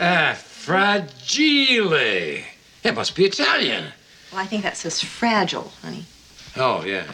Ah, fragile. It must be Italian. Well, I think that says fragile, honey. Oh, yeah.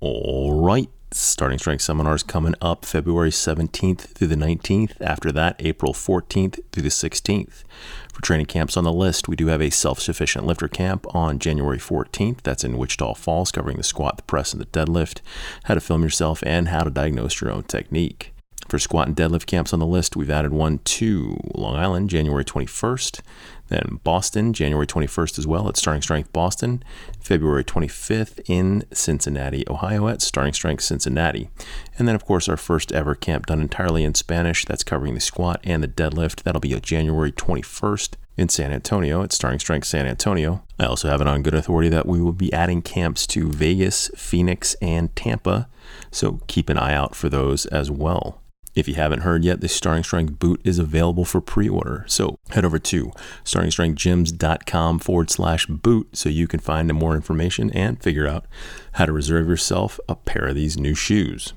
All right. Starting Strength seminars coming up February 17th through the 19th. After that, April 14th through the 16th. For training camps on the list, we do have a self-sufficient lifter camp on January 14th. That's in Wichita Falls, covering the squat, the press, and the deadlift, how to film yourself, and how to diagnose your own technique. For squat and deadlift camps on the list, we've added one to Long Island, January 21st. Then Boston, January 21st as well at Starting Strength Boston. February 25th in Cincinnati, Ohio at Starting Strength Cincinnati. And then, of course, our first ever camp done entirely in Spanish. That's covering the squat and the deadlift. That'll be January 21st in San Antonio at Starting Strength San Antonio. I also have it on good authority that we will be adding camps to Vegas, Phoenix, and Tampa. So keep an eye out for those as well. If you haven't heard yet, the Starting Strength boot is available for pre-order. So head over to startingstrengthgyms.com/boot so you can find more information and figure out how to reserve yourself a pair of these new shoes.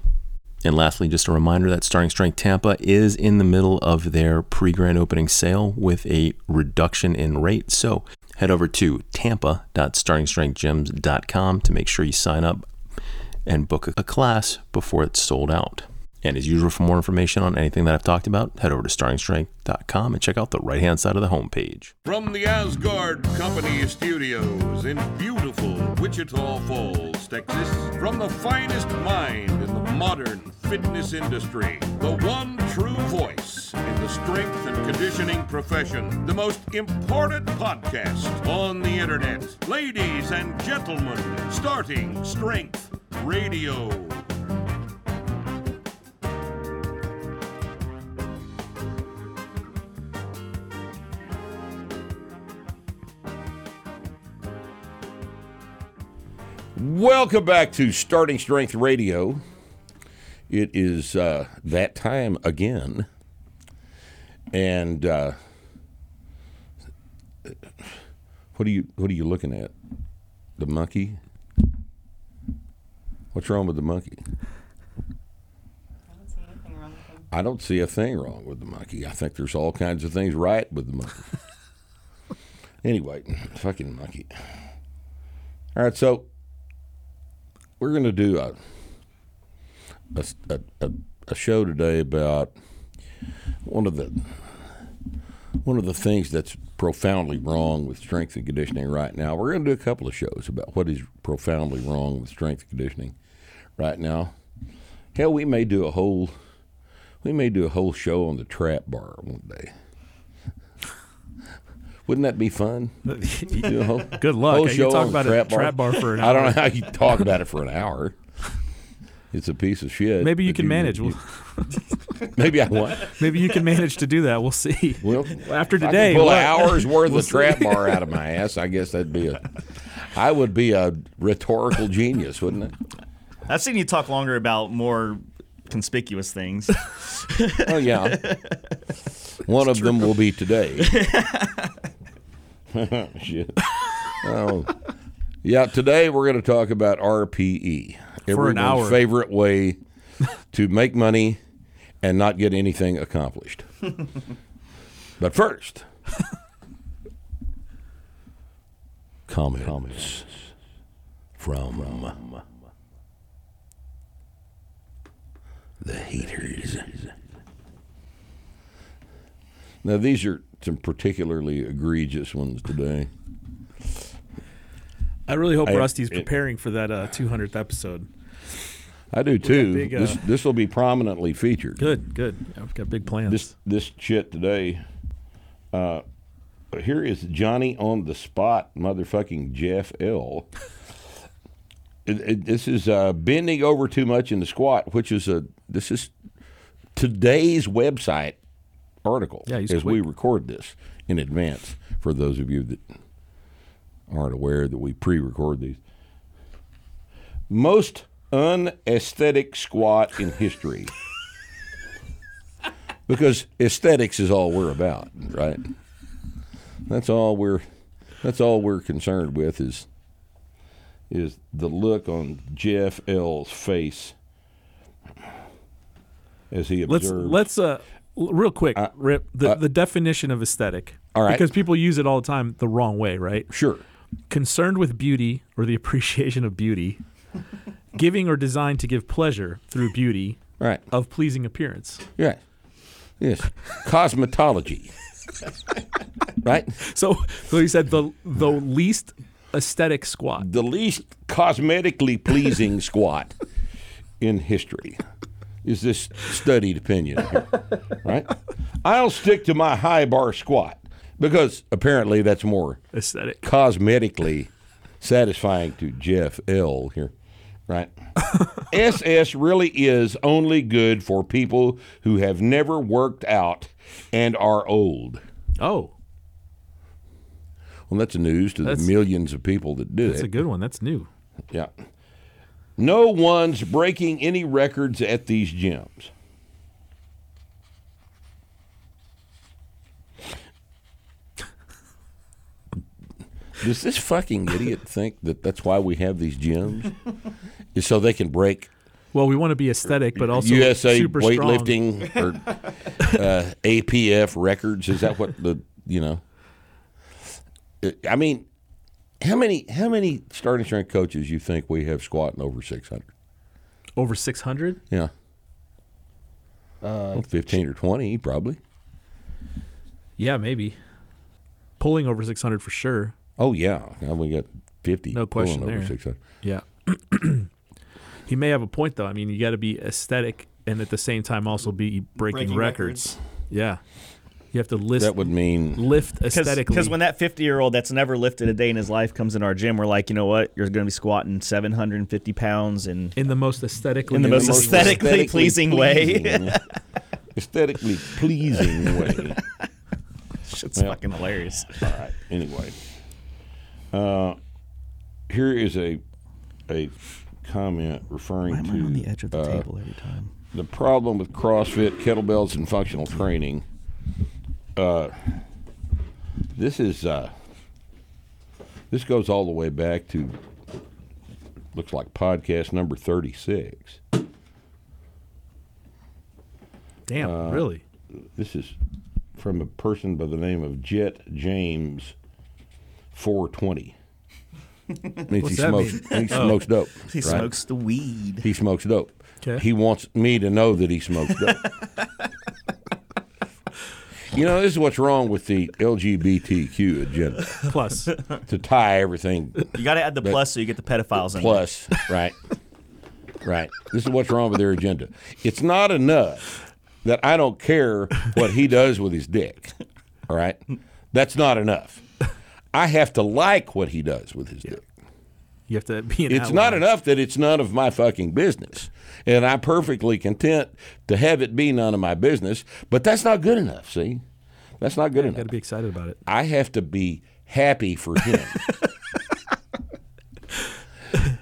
And lastly, just a reminder that Starting Strength Tampa is in the middle of their pre-grand opening sale with a reduction in rate. So head over to tampa.startingstrengthgyms.com to make sure you sign up and book a class before it's sold out. And as usual, for more information on anything that I've talked about, head over to startingstrength.com and check out the right-hand side of the homepage. From the Asgard Company Studios in beautiful Wichita Falls, Texas, from the finest mind in the modern fitness industry, the one true voice in the strength and conditioning profession, the most important podcast on the internet. Ladies and gentlemen, Starting Strength Radio. Welcome back to Starting Strength Radio. It is that time again. And what are you looking at? The monkey? What's wrong with the monkey? I don't see anything wrong with him. I don't see a thing wrong with the monkey. I think there's all kinds of things right with the monkey. Anyway, fucking monkey. All right, so we're going to do a show today about one of the things that's profoundly wrong with strength and conditioning right now. We're going to do a couple of shows about what is profoundly wrong with strength and conditioning right now. Hell, we may do a whole show on the trap bar one day. Wouldn't that be fun? Good luck. I can talk about a trap bar for an hour. I don't know how you talk about it for an hour. It's a piece of shit. Maybe you can manage. Maybe I won't. Maybe you can manage to do that. We'll see. Well, after today, pull an hour's worth of trap bar out of my ass. I guess I would be a rhetorical genius, wouldn't it? I've seen you talk longer about more conspicuous things. Oh yeah. One of them will be today. Shit. Oh. Yeah, today we're going to talk about RPE. For an hour. Everyone's favorite way to make money and not get anything accomplished. But first, comments from the haters. Now, these are some particularly egregious ones today. I really hope Rusty's preparing for that 200th episode. I do, too. This will be prominently featured. Good. Yeah, we've got big plans. This shit today. Here is Johnny on the spot, motherfucking Jeff L. This is bending over too much in the squat, which is today's website article, as we record this in advance, for those of you that aren't aware that we pre-record these. Most unaesthetic squat in history. Because aesthetics is all we're about, right? That's all we're concerned with is the look on Jeff L's face as he observes. Let's real quick, Rip, the definition of aesthetic. All right. Because people use it all the time the wrong way, right? Sure. Concerned with beauty or the appreciation of beauty, giving or designed to give pleasure through beauty right. of pleasing appearance. Yeah. Yes. Cosmetology. Right? So you said the least aesthetic squat. The least cosmetically pleasing squat in history is this studied opinion here, right? I'll stick to my high bar squat because apparently that's more aesthetic, cosmetically satisfying to Jeff L. here, right? SS really is only good for people who have never worked out and are old. Oh. Well, that's news to the millions of people that do it. That's a good one. That's new. Yeah. No one's breaking any records at these gyms. Does this fucking idiot think that that's why we have these gyms? Is so they can break? Well, we want to be aesthetic, but also USA super weightlifting strong. Or APF records. Is that what the I mean. How many starting strength coaches you think we have squatting over 600? Over 600? Yeah. 15 or 20 probably. Yeah, maybe. Pulling over 600 for sure. Oh yeah, now we got 50. No question pulling over 600. Yeah. He may have a point though. I mean, you got to be aesthetic and at the same time also be breaking records. Yeah. You have to lift. That would mean lift aesthetically. Because when that 50-year-old that's never lifted a day in his life comes in our gym, we're like, you know what? You're going to be squatting 750 pounds and in the most aesthetically pleasing way. Aesthetically pleasing way. Shit's fucking hilarious. All right. Anyway, here is a comment referring to. Why am I on the edge of the table every time? The problem with CrossFit, kettlebells, and functional training. This is this goes all the way back to looks like podcast number 36. Damn, really? This is from a person by the name of Jet James 420. What's that mean? Smokes dope. He smokes the weed. He smokes dope. Okay. He wants me to know that he smokes dope. You know, this is what's wrong with the LGBTQ agenda. Plus. To tie everything. You got to add the plus so you get the pedophiles in. Plus, right. Right. This is what's wrong with their agenda. It's not enough that I don't care what he does with his dick. All right? That's not enough. I have to like what he does with his dick. You have to be an outlier. It's not enough that it's none of my fucking business. And I'm perfectly content to have it be none of my business, but that's not good enough, see? That's not good enough. You got to be excited about it. I have to be happy for him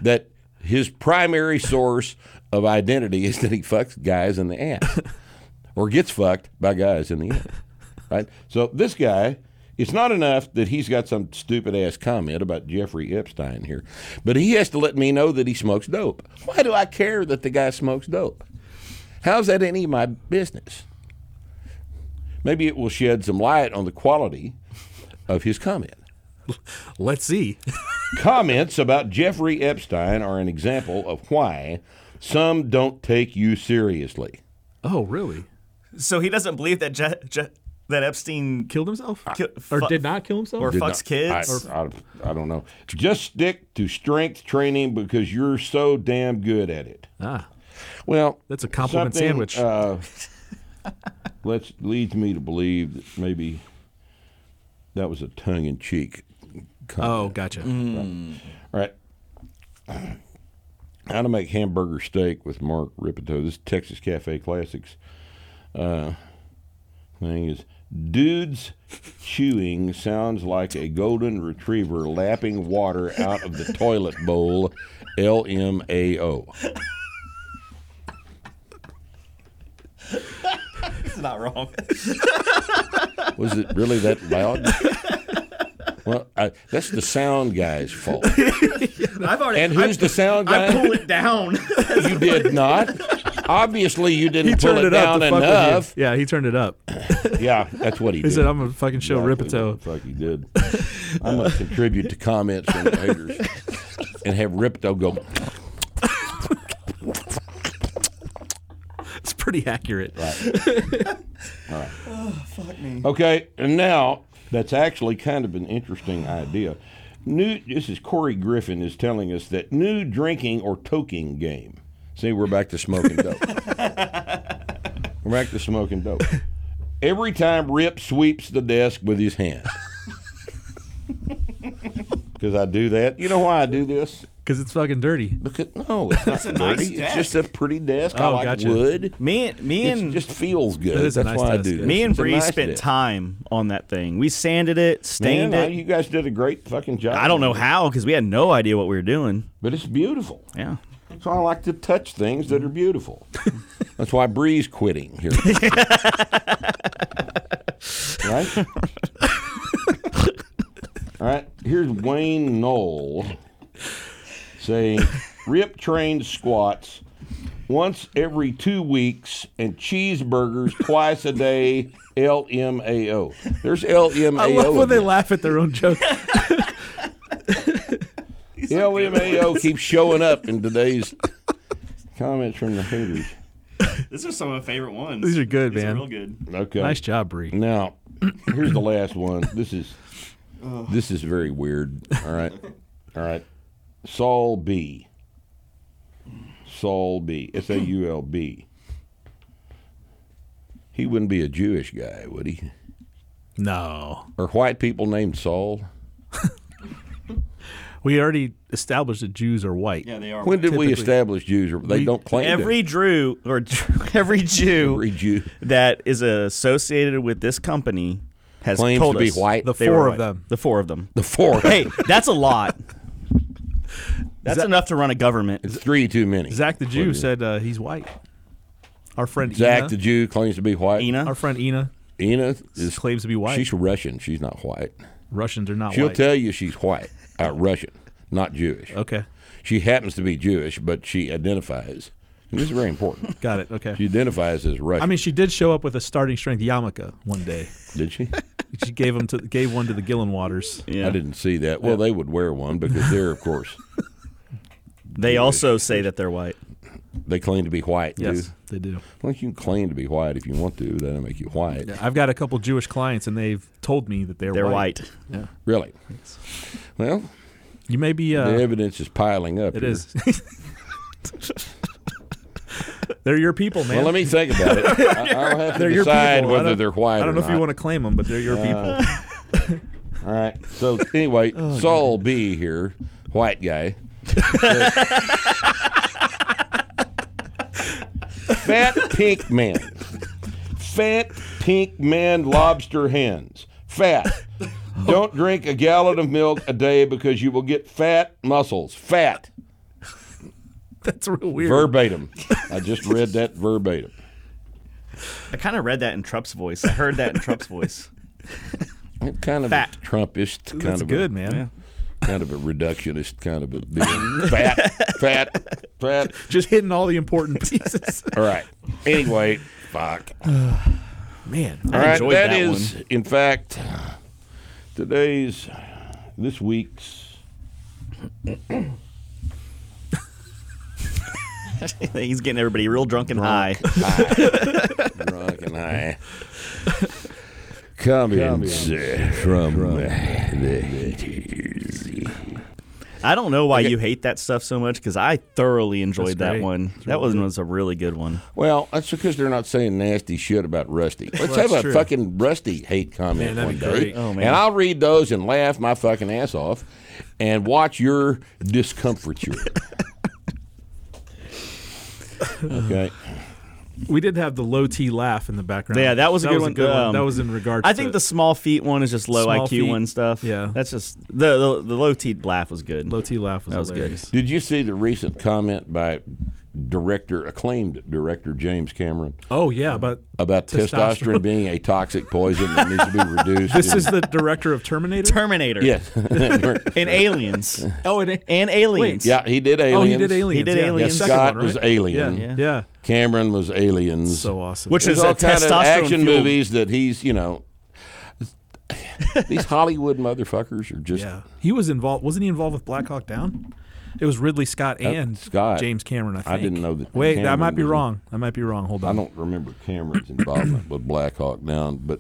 that his primary source of identity is that he fucks guys in the ass or gets fucked by guys in the ass, right? So this guy, it's not enough that he's got some stupid-ass comment about Jeffrey Epstein here, but he has to let me know that he smokes dope. Why do I care that the guy smokes dope? How's that any of my business? Maybe it will shed some light on the quality of his comment. Let's see. Comments about Jeffrey Epstein are an example of why some don't take you seriously. Oh, really? So he doesn't believe that that Epstein killed himself? Or did not kill himself? Or fucks kids? I don't know. Just stick to strength training because you're so damn good at it. Ah. Well, that's a compliment sandwich. Leads me to believe that maybe that was a tongue-in-cheek comment. Oh, gotcha. Mm. Right. All right. How to make hamburger steak with Mark Ripito. This is Texas Cafe Classics thing is, dude's chewing sounds like a golden retriever lapping water out of the toilet bowl, LMAO. It's not wrong. Was it really that loud? Well, that's the sound guy's fault. I've already, and who's the sound guy? I pull it down. You did not? Obviously, you didn't pull it down enough. Yeah, he turned it up. Yeah, that's what he did. He said, I'm going to fucking show Ripito. Fuck, he did. I'm going to contribute to comments from the haters and have Ripito go. It's pretty accurate. Right. All right. Oh, fuck me. Okay, and now that's actually kind of an interesting idea. This is Corey Griffin is telling us that new drinking or toking game. See, we're back to smoking dope. We're back to smoking dope. Every time Rip sweeps the desk with his hand. Because I do that. You know why I do this? Because it's fucking dirty. No, it's not dirty. Nice, it's just a pretty desk. Oh, I like wood. It just feels good. That's nice why desk. I do this. Me and Bree spent time on that thing. We sanded it, stained it. You guys did a great fucking job. I don't know how, because we had no idea what we were doing. But it's beautiful. Yeah. So I like to touch things that are beautiful. That's why Bree's quitting here. Right? All right. Here's Wayne Knoll. Saying, Rip trains squats once every 2 weeks and cheeseburgers twice a day, LMAO. There's LMAO. I love when they laugh at their own jokes. LMAO keeps showing up in today's comments from the haters. These are some of my favorite ones. These are good, man. These are real good. Okay. Nice job, Bree. Now, here's the last one. This is very weird. All right. Saul B. S-A-U-L-B. He wouldn't be a Jewish guy, would he? No. Are white people named Saul? We already established that Jews are white. Yeah, they are. When did we establish Jews? They don't claim every Jew that is associated with this company has claims told to be us white. The four of them. Hey, that's a lot. That's enough to run a government. It's three too many. Zach the Jew said he's white. Our friend Zach Ina, the Jew claims to be white. Our friend Ina. Ina claims to be white. She's Russian. She's not white. Russians are not white. She'll tell you she's white. Russian, not Jewish. Okay. She happens to be Jewish, but she identifies. And this is very important. Got it. Okay. She identifies as Russian. I mean, she did show up with a starting strength yarmulke one day. Did she? She gave one to the Gillenwaters. Yeah. I didn't see that. Well, they would wear one because they're, of course. They Jewish. Also say that they're white. They claim to be white, yes, they do. Well, you can claim to be white if you want to. That'll make you white. Yeah, I've got a couple Jewish clients, and they've told me that they're white. They're white. Yeah. Really? Thanks. Well, you may be, the evidence is piling up. It here. Is. They're your people, man. Well, let me think about it. I'll have to decide whether they're white or not. I don't know if you want to claim them, but they're your people. All right. So anyway, Saul B here, white guy. Fat pink man, lobster hands. Fat. Don't drink a gallon of milk a day because you will get fat muscles. Fat. That's real weird. Verbatim. I just read that verbatim. I kind of read that in Trump's voice. I heard that in Trump's voice. It kind of fat. Trumpish. Kind That's of good, a, man. Yeah. Kind of a reductionist kind of a deal. Fat. Just hitting all the important pieces. All right. Anyway, fuck. Man, all I right, enjoyed that is, one. In fact, this week's. He's getting everybody real drunk and high. Drunk and high. Comments from the haters. I don't know why you hate that stuff so much, because I thoroughly enjoyed that one. That one was a really good one. Well, that's because they're not saying nasty shit about Rusty. Let's have a fucking Rusty hate comment one day. Oh, man. And I'll read those and laugh my fucking ass off and watch your discomfiture. Okay. We did have the low T laugh in the background. Yeah, that was a good one. That was in regard to I think the small feet one is just low IQ feet. One stuff. Yeah. That's just the low T laugh was good. Low T laugh was hilarious. Good. Did you see the recent comment by director, acclaimed director James Cameron. Oh yeah, about testosterone being a toxic poison that needs to be reduced. This is the director of Terminator. Terminator, yes, and Aliens. Oh, and Aliens. Wait. Yeah, he did Aliens. Oh, he did Aliens. Yeah. Scott one, right? was Alien. Yeah. Cameron was Aliens. So awesome. Which There's is all kind of action fuel. Movies that he's these Hollywood motherfuckers are just. Yeah. He was involved. Wasn't he involved with Black Hawk Down? It was Ridley Scott and James Cameron, I think. I didn't know that. Wait, Cameron I might be wrong. I might be wrong. Hold on. I don't remember Cameron's involvement with Black Hawk Down, but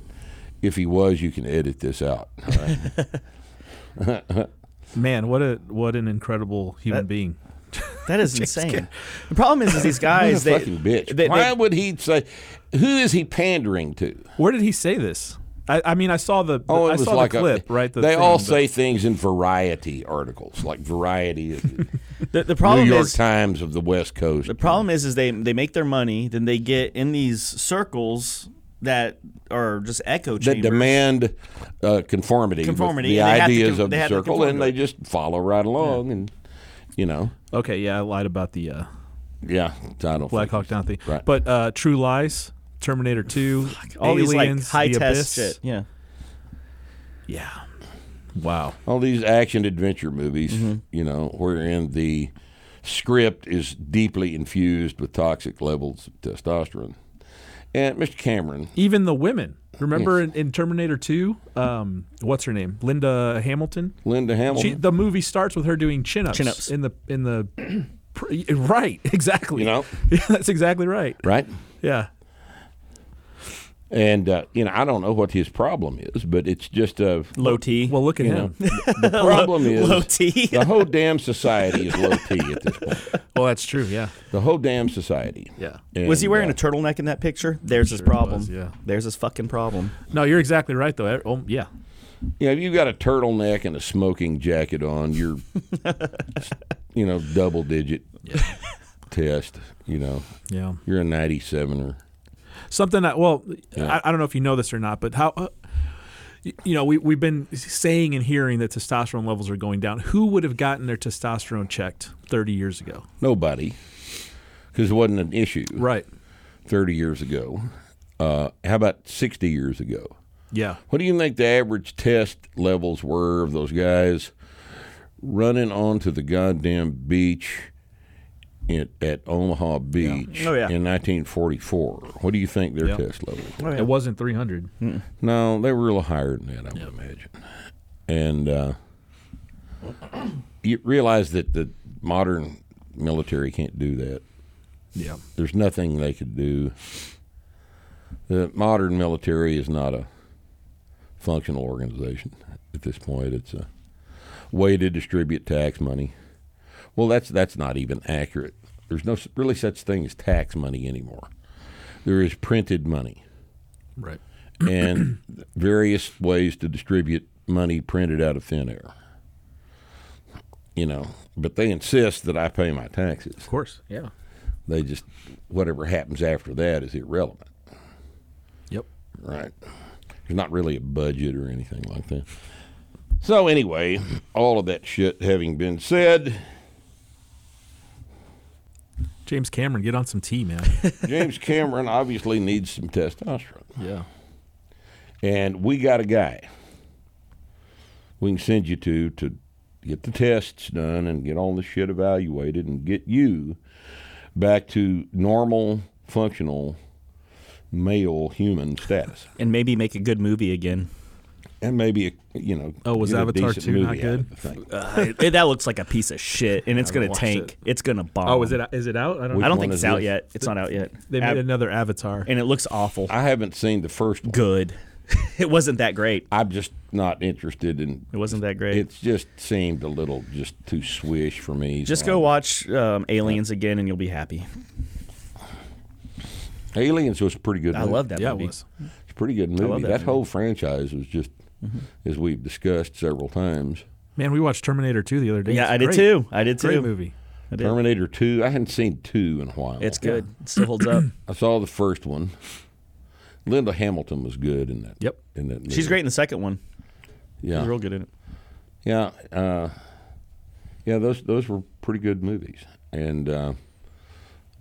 if he was, you can edit this out. All right? Man, what an incredible human being. That is insane. The problem is these guys. What a fucking bitch. Why would he say? Who is he pandering to? Where did he say this? I mean, I saw the clip, right? They all say things in variety articles, like Variety, the problem New York Times of the West Coast. The problem is they make their money, then they get in these circles that are just echo chambers. That demand conformity with the ideas of the circle, and they just follow right along, and Okay, yeah, I lied about the Black Hawk Down thing, right. But True Lies. Terminator 2, all these aliens, like high test shit. Yeah. Yeah. Wow. All these action adventure movies, wherein the script is deeply infused with toxic levels of testosterone. And Mr. Cameron. Even the women. Remember in Terminator 2, what's her name? Linda Hamilton? Linda Hamilton. The movie starts with her doing chin-ups. In the right, exactly. Yeah, that's exactly right. Right? Yeah. And, I don't know what his problem is, but it's just a... Low T. Well, look at him. The problem is... Low T. The whole damn society is low T at this point. Well, that's true, yeah. The whole damn society. Yeah. And, was he wearing a turtleneck in that picture? There's his problem. Was, yeah. There's his fucking problem. No, you're exactly right, though. Oh, yeah. If you've got a turtleneck and a smoking jacket on, you're, double-digit test, Yeah. You're a 97er. Something that, I don't know if you know this or not, but how, we've been saying and hearing that testosterone levels are going down. Who would have gotten their testosterone checked 30 years ago? Nobody, because it wasn't an issue. Right. 30 years ago. How about 60 years ago? Yeah. What do you think the average test levels were of those guys running onto the goddamn beach at Omaha Beach in 1944. What do you think their test level was? Oh, yeah. It wasn't 300. Mm. No, they were a little higher than that, I would imagine. And you realize that the modern military can't do that. Yeah. There's nothing they could do. The modern military is not a functional organization at this point. It's a way to distribute tax money. Well, that's not even accurate. There's no really such thing as tax money anymore. There is printed money. Right. And various ways to distribute money printed out of thin air. But they insist that I pay my taxes. Of course, yeah. They just, whatever happens after that is irrelevant. Yep. Right. There's not really a budget or anything like that. So anyway, all of that shit having been said... James Cameron, get on some tea, man. James Cameron obviously needs some testosterone. Yeah. And we got a guy we can send you to get the tests done and get all the shit evaluated and get you back to normal, functional, male human status. And maybe make a good movie again. And maybe, Oh, was Avatar 2 not good? That looks like a piece of shit, and it's going to tank. It's going to bomb. Oh, is it out? I don't think it's out yet. It's not out yet. They made another Avatar. And it looks awful. I haven't seen the first one. Good. It wasn't that great. I'm just not interested in... It wasn't that great. It just seemed a little just too swish for me. Just go watch Aliens again, and you'll be happy. Aliens was pretty good. I love that movie. Yeah, it was. It's a pretty good movie. That whole franchise was just... Mm-hmm. As we've discussed several times. Man, we watched Terminator 2 the other day. Yeah, I did too. Great movie. Terminator 2. I hadn't seen 2 in a while. It's good. Yeah. It still holds up. I saw the first one. Linda Hamilton was good in that. Yep. In that movie. She's great in the second one. Yeah. She's real good in it. Yeah. Those were pretty good movies. And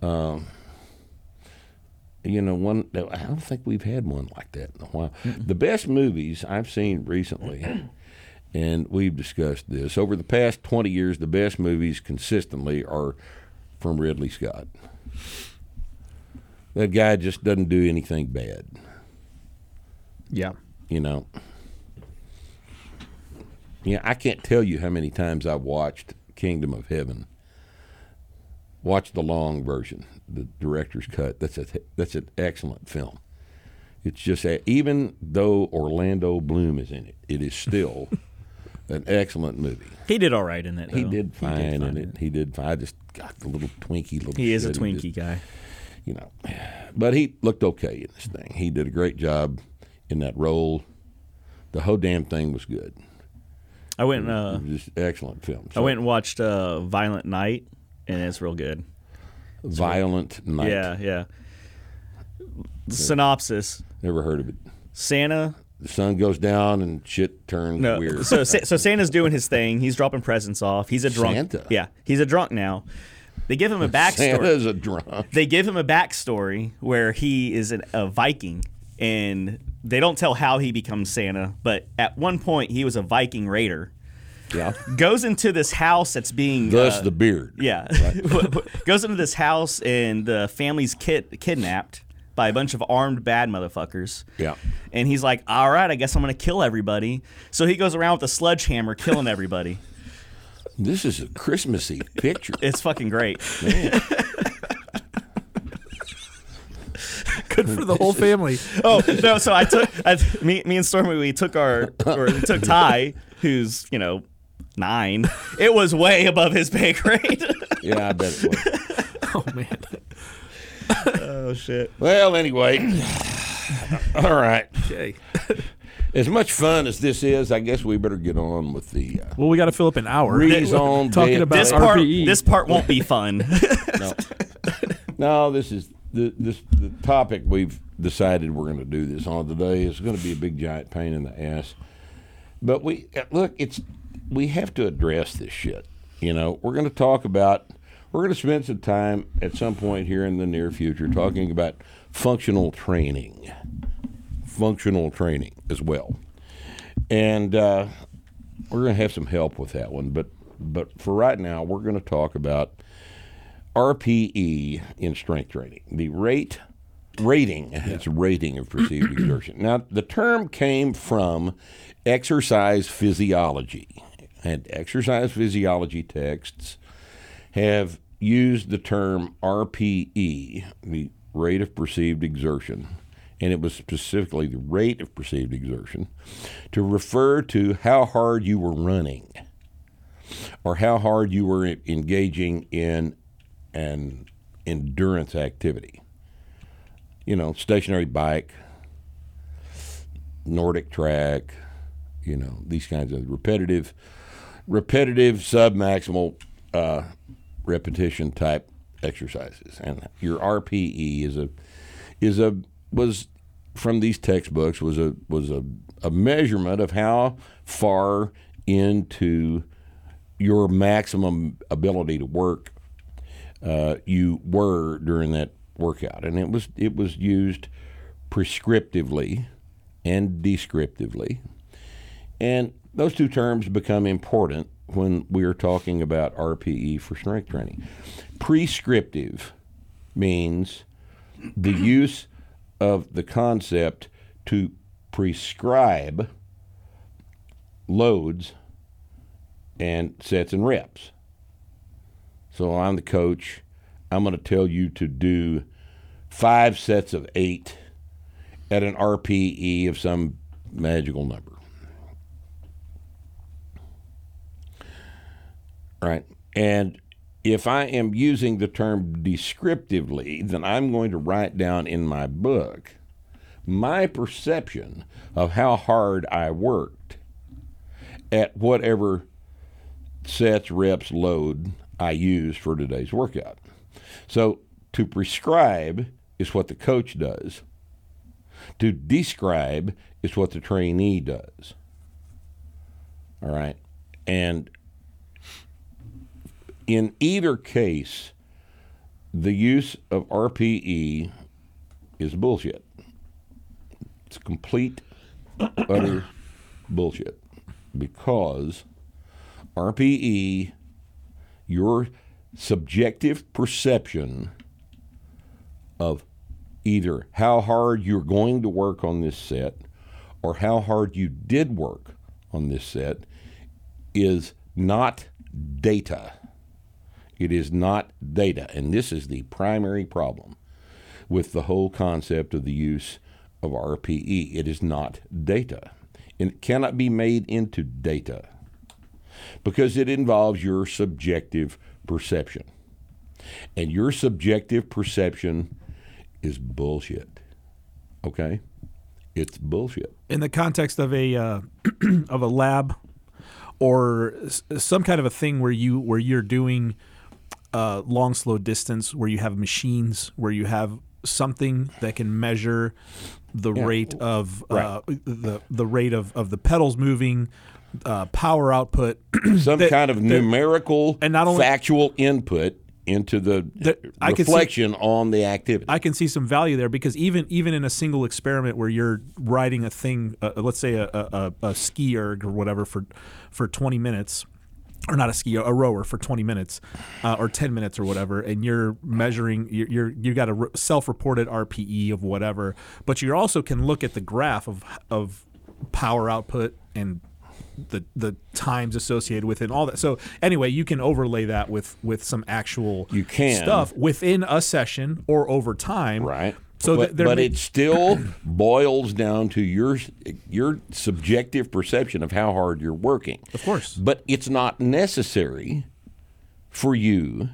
You know, one, I don't think we've had one like that in a while. Mm-hmm. The best movies I've seen recently, and we've discussed this, over the past 20 years, the best movies consistently are from Ridley Scott. That guy just doesn't do anything bad. Yeah. You know. Yeah, I can't tell you how many times I've watched Kingdom of Heaven. Watch the long version, the director's cut. That's an excellent film. It's just that even though Orlando Bloom is in it, it is still an excellent movie. He did all right in that, though. He did fine in it. He did fine. I just got the little twinkie little. He is a twinkie guy. You know, but he looked okay in this thing. He did a great job in that role. The whole damn thing was good. I went just excellent film. So. I went and watched Violent Night. And it's real good. Violent Night. Yeah. Synopsis. Never heard of it. Santa. The sun goes down and shit turns weird. So Santa's doing his thing. He's dropping presents off. He's a drunk. Santa. Yeah, he's a drunk now. They give him a backstory. Santa's a drunk. They give him a backstory where he is a Viking. And they don't tell how he becomes Santa. But at one point, he was a Viking raider. Yeah. Goes into this house that's being... Thus the beard. Yeah. Right. Goes into this house and the family's kidnapped by a bunch of armed bad motherfuckers. Yeah. And he's like, all right, I guess I'm going to kill everybody. So he goes around with a sledgehammer killing everybody. This is a Christmassy picture. It's fucking great. Man. Good for the whole family. Oh, no, so me and Stormy, we took Ty, who's, 9. It was way above his pay grade. Yeah, I bet it was. Oh, man. Oh, shit. Well, anyway. All right. Okay. As much fun as this is, I guess we better get on with the... well, we got to fill up an hour. Talking about this RPE. This part won't be fun. No, this is... The topic we've decided we're going to do this on today is going to be a big giant pain in the ass, but we have to address this shit. We're going to spend some time at some point here in the near future talking about functional training as well, and we're going to have some help with that one. But for right now, we're going to talk about RPE in strength training, the rating. Yeah. It's rating of perceived exertion. Now, the term came from exercise physiology, and exercise physiology texts have used the term RPE, the rate of perceived exertion, and it was specifically the rate of perceived exertion, to refer to how hard you were running or how hard you were engaging in and endurance activity. Stationary bike, Nordic track, these kinds of repetitive submaximal repetition type exercises. And your RPE was from these textbooks was a measurement of how far into your maximum ability to work you were during that workout, and it was used prescriptively and descriptively, and those two terms become important when we are talking about RPE for strength training. Prescriptive means the use of the concept to prescribe loads and sets and reps. So I'm the coach. I'm going to tell you to do 5 sets of 8 at an RPE of some magical number. All right. And if I am using the term descriptively, then I'm going to write down in my book my perception of how hard I worked at whatever sets, reps, load I use for today's workout. So to prescribe is what the coach does. To describe is what the trainee does. All right. And in either case, the use of RPE is bullshit. It's complete, utter bullshit, because RPE, your subjective perception of either how hard you're going to work on this set or how hard you did work on this set is not data. It is not data. And this is the primary problem with the whole concept of the use of RPE. It is not data. And it cannot be made into data because it involves your subjective perception. And your subjective perception is bullshit. Okay? It's bullshit. In the context of a lab or some kind of a thing where you're doing long, slow distance, where you have machines, where you have something that can measure the rate of the rate of the pedals moving, power output, some kind of numerical and not only factual input into the reflection on the activity. I can see some value there, because even in a single experiment where you're riding a thing, let's say a ski erg or whatever for 20 minutes, or not a ski, a rower for 20 minutes or 10 minutes or whatever, and you're measuring, you got a self-reported RPE of whatever, but you also can look at the graph of power output and the times associated with it and all that. So anyway, you can overlay that with some actual stuff within a session or over time. Right. So but it still boils down to your subjective perception of how hard you're working. Of course. But it's not necessary for you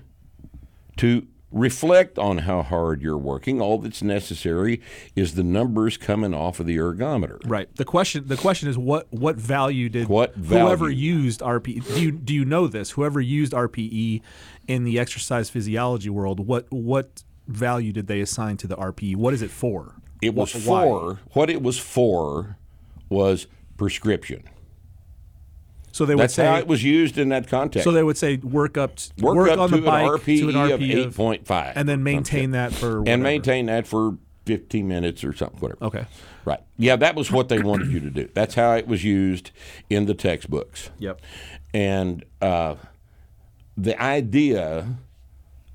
to reflect on how hard you're working. All that's necessary is the numbers coming off of the ergometer. Right. The question is what value did whoever used RPE? Do you know this? Whoever used RPE in the exercise physiology world, what value did they assign to the RPE? What is it for? It was for what it was for was prescription. So they would say that's how it was used in that context. So they would say work up on the bike to an RPE of 8.5, and then maintain that for whatever. And maintain that for 15 minutes or something, whatever. Okay, right? Yeah, that was what they wanted you to do. That's how it was used in the textbooks. Yep. And the idea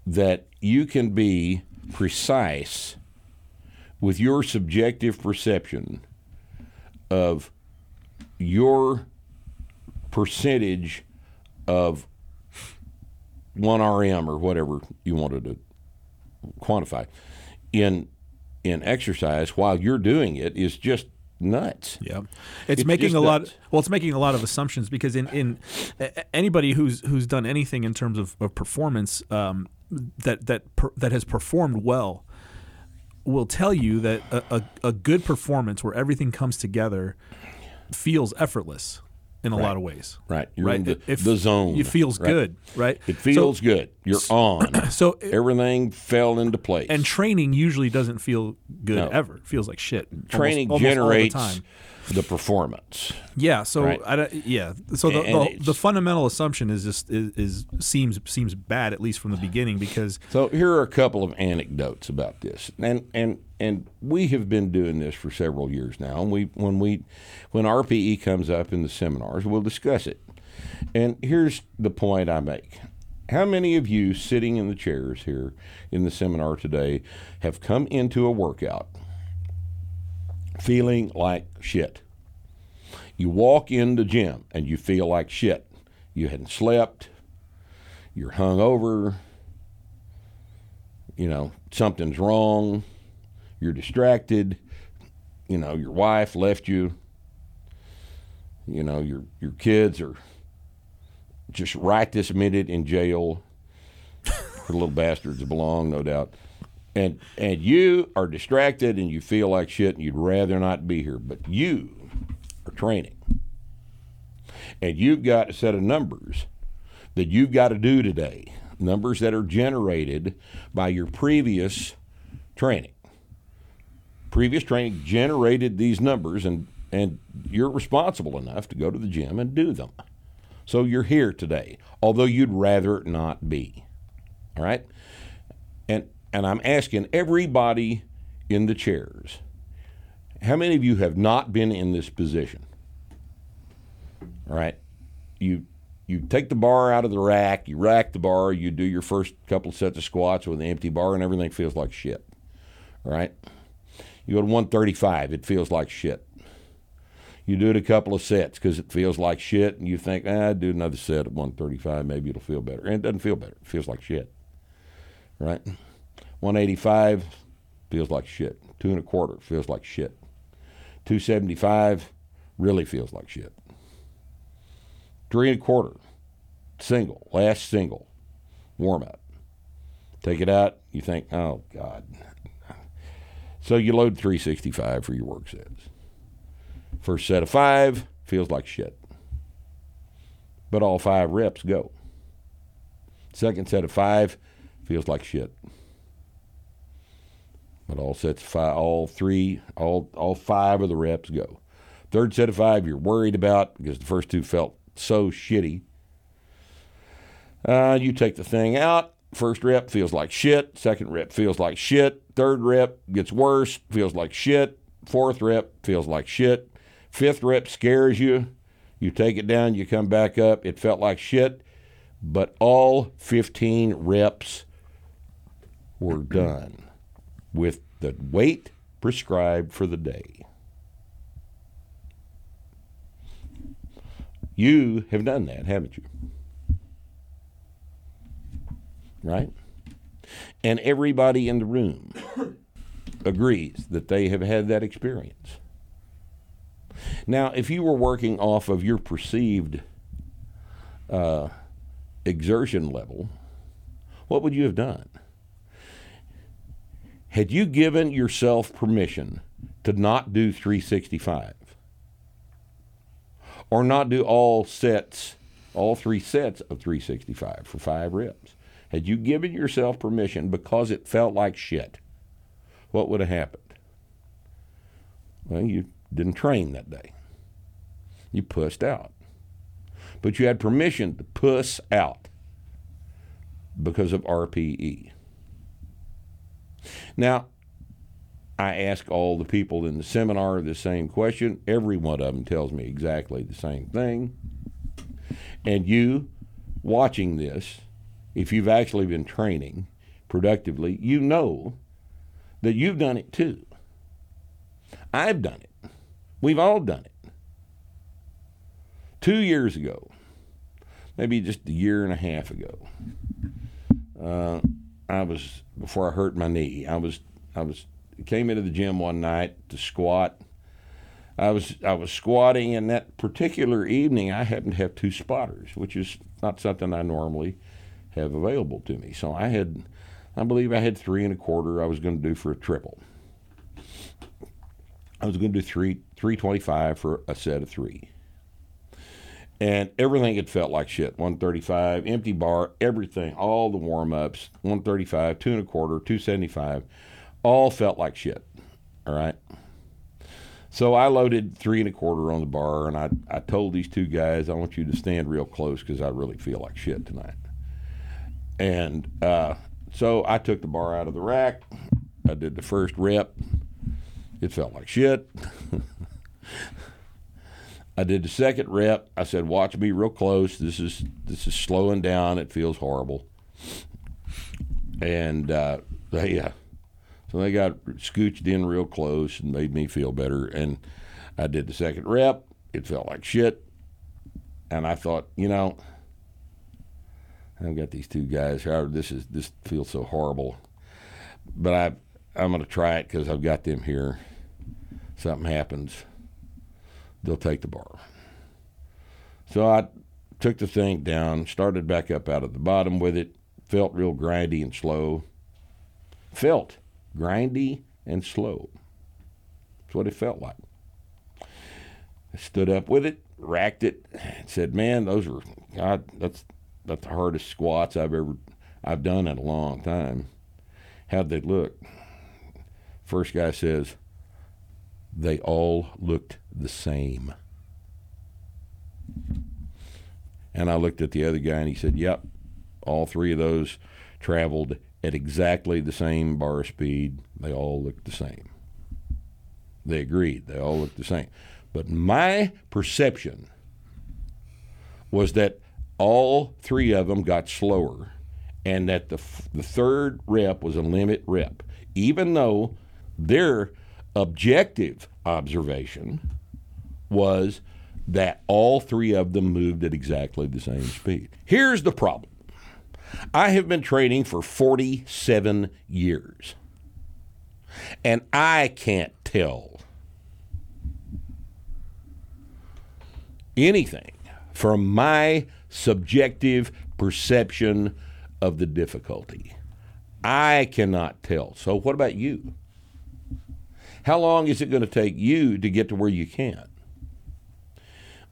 that you can be precise with your subjective perception of your percentage of 1RM or whatever you wanted to quantify in exercise while you're doing it is just nuts. Yeah, it's making a lot. Well, it's making a lot of assumptions, because in anybody who's done anything in terms of performance that has performed well will tell you that a good performance where everything comes together feels effortless in a lot of ways. Right. You're in the zone. It feels good. Right. It feels good. You're on. So everything fell into place. And training usually doesn't feel good ever. It feels like shit. Training generates the performance. Yeah. So So the fundamental assumption seems bad, at least from the beginning, because. So here are a couple of anecdotes about this, and we have been doing this for several years now. And when RPE comes up in the seminars, we'll discuss it. And here's the point I make: how many of you sitting in the chairs here in the seminar today have come into a workout feeling like shit? You walk in the gym and you feel like shit. You hadn't slept, you're hungover, you know, something's wrong, you're distracted, you know, your wife left you, you know, your kids are just right this minute in jail, the little bastards belong, no doubt. And you are distracted and you feel like shit and you'd rather not be here, but you are training. And you've got a set of numbers that you've got to do today, numbers that are generated by your previous training. Previous training generated these numbers, and you're responsible enough to go to the gym and do them. So you're here today, although you'd rather not be, all right? And I'm asking everybody in the chairs, how many of you have not been in this position? All right, you take the bar out of the rack, you rack the bar, you do your first couple sets of squats with an empty bar, and everything feels like shit. All right, you go to 135, it feels like shit. You do it a couple of sets because it feels like shit, and you think, do another set at 135, maybe it'll feel better. And it doesn't feel better, it feels like shit. All right, 185 feels like shit. 2 1/4 feels like shit. 275 really feels like shit. 3 1/4, single, last single, warm up. Take it out, you think, oh, God. So you load 365 for your work sets. First set of 5 feels like shit. But all 5 reps go. Second set of 5 feels like shit. But all sets of 5, all 5 of the reps go. Third set of 5 you're worried about because the first 2 felt so shitty. You take the thing out. First rep feels like shit. Second rep feels like shit. Third rep gets worse, feels like shit. Fourth rep feels like shit. Fifth rep scares you. You take it down, you come back up. It felt like shit, but all 15 reps were done with the weight prescribed for the day. You have done that, haven't you? Right? And everybody in the room agrees that they have had that experience. Now, if you were working off of your perceived exertion level, what would you have done? Had you given yourself permission to not do 365? Or not do all 3 sets of 365 for 5 reps. Had you given yourself permission because it felt like shit, what would have happened? Well, you didn't train that day. You pussed out. But you had permission to puss out because of RPE. Now, I ask all the people in the seminar the same question. Every one of them tells me exactly the same thing. And you, watching this, if you've actually been training productively, you know that you've done it too. I've done it. We've all done it. 2 years ago, maybe just a year and a half ago, before I hurt my knee, I came into the gym one night to squat. I was squatting, and that particular evening I happened to have 2 spotters, which is not something I normally have available to me. So I believe I had 3 1/4 I was going to do for a triple. I was going to do 325 for a set of 3. And everything had felt like shit. 135, empty bar, everything, all the warm-ups, 135, 2 1/4, 275. All felt like shit, all right? So I loaded 3 1/4 on the bar, and I told these 2 guys, I want you to stand real close because I really feel like shit tonight. And so I took the bar out of the rack. I did the first rep. It felt like shit. I did the second rep. I said, watch me real close. This is slowing down. It feels horrible. And so they got scooched in real close and made me feel better. And I did the second rep. It felt like shit. And I thought, I've got these 2 guys here. This feels so horrible. But I'm going to try it because I've got them here. Something happens, they'll take the bar. So I took the thing down, started back up out of the bottom with it. Felt real grindy and slow. That's what it felt like. I stood up with it, racked it, and said, man, that's the hardest squats I've done in a long time. How'd they look? First guy says, they all looked the same. And I looked at the other guy and he said, yep, all 3 of those traveled at exactly the same bar speed. They all looked the same. They agreed. They all looked the same. But my perception was that all three of them got slower and that the third rep was a limit rep, even though their objective observation was that all three of them moved at exactly the same speed. Here's the problem. I have been training for 47 years, and I can't tell anything from my subjective perception of the difficulty. I cannot tell. So what about you? How long is it going to take you to get to where you can?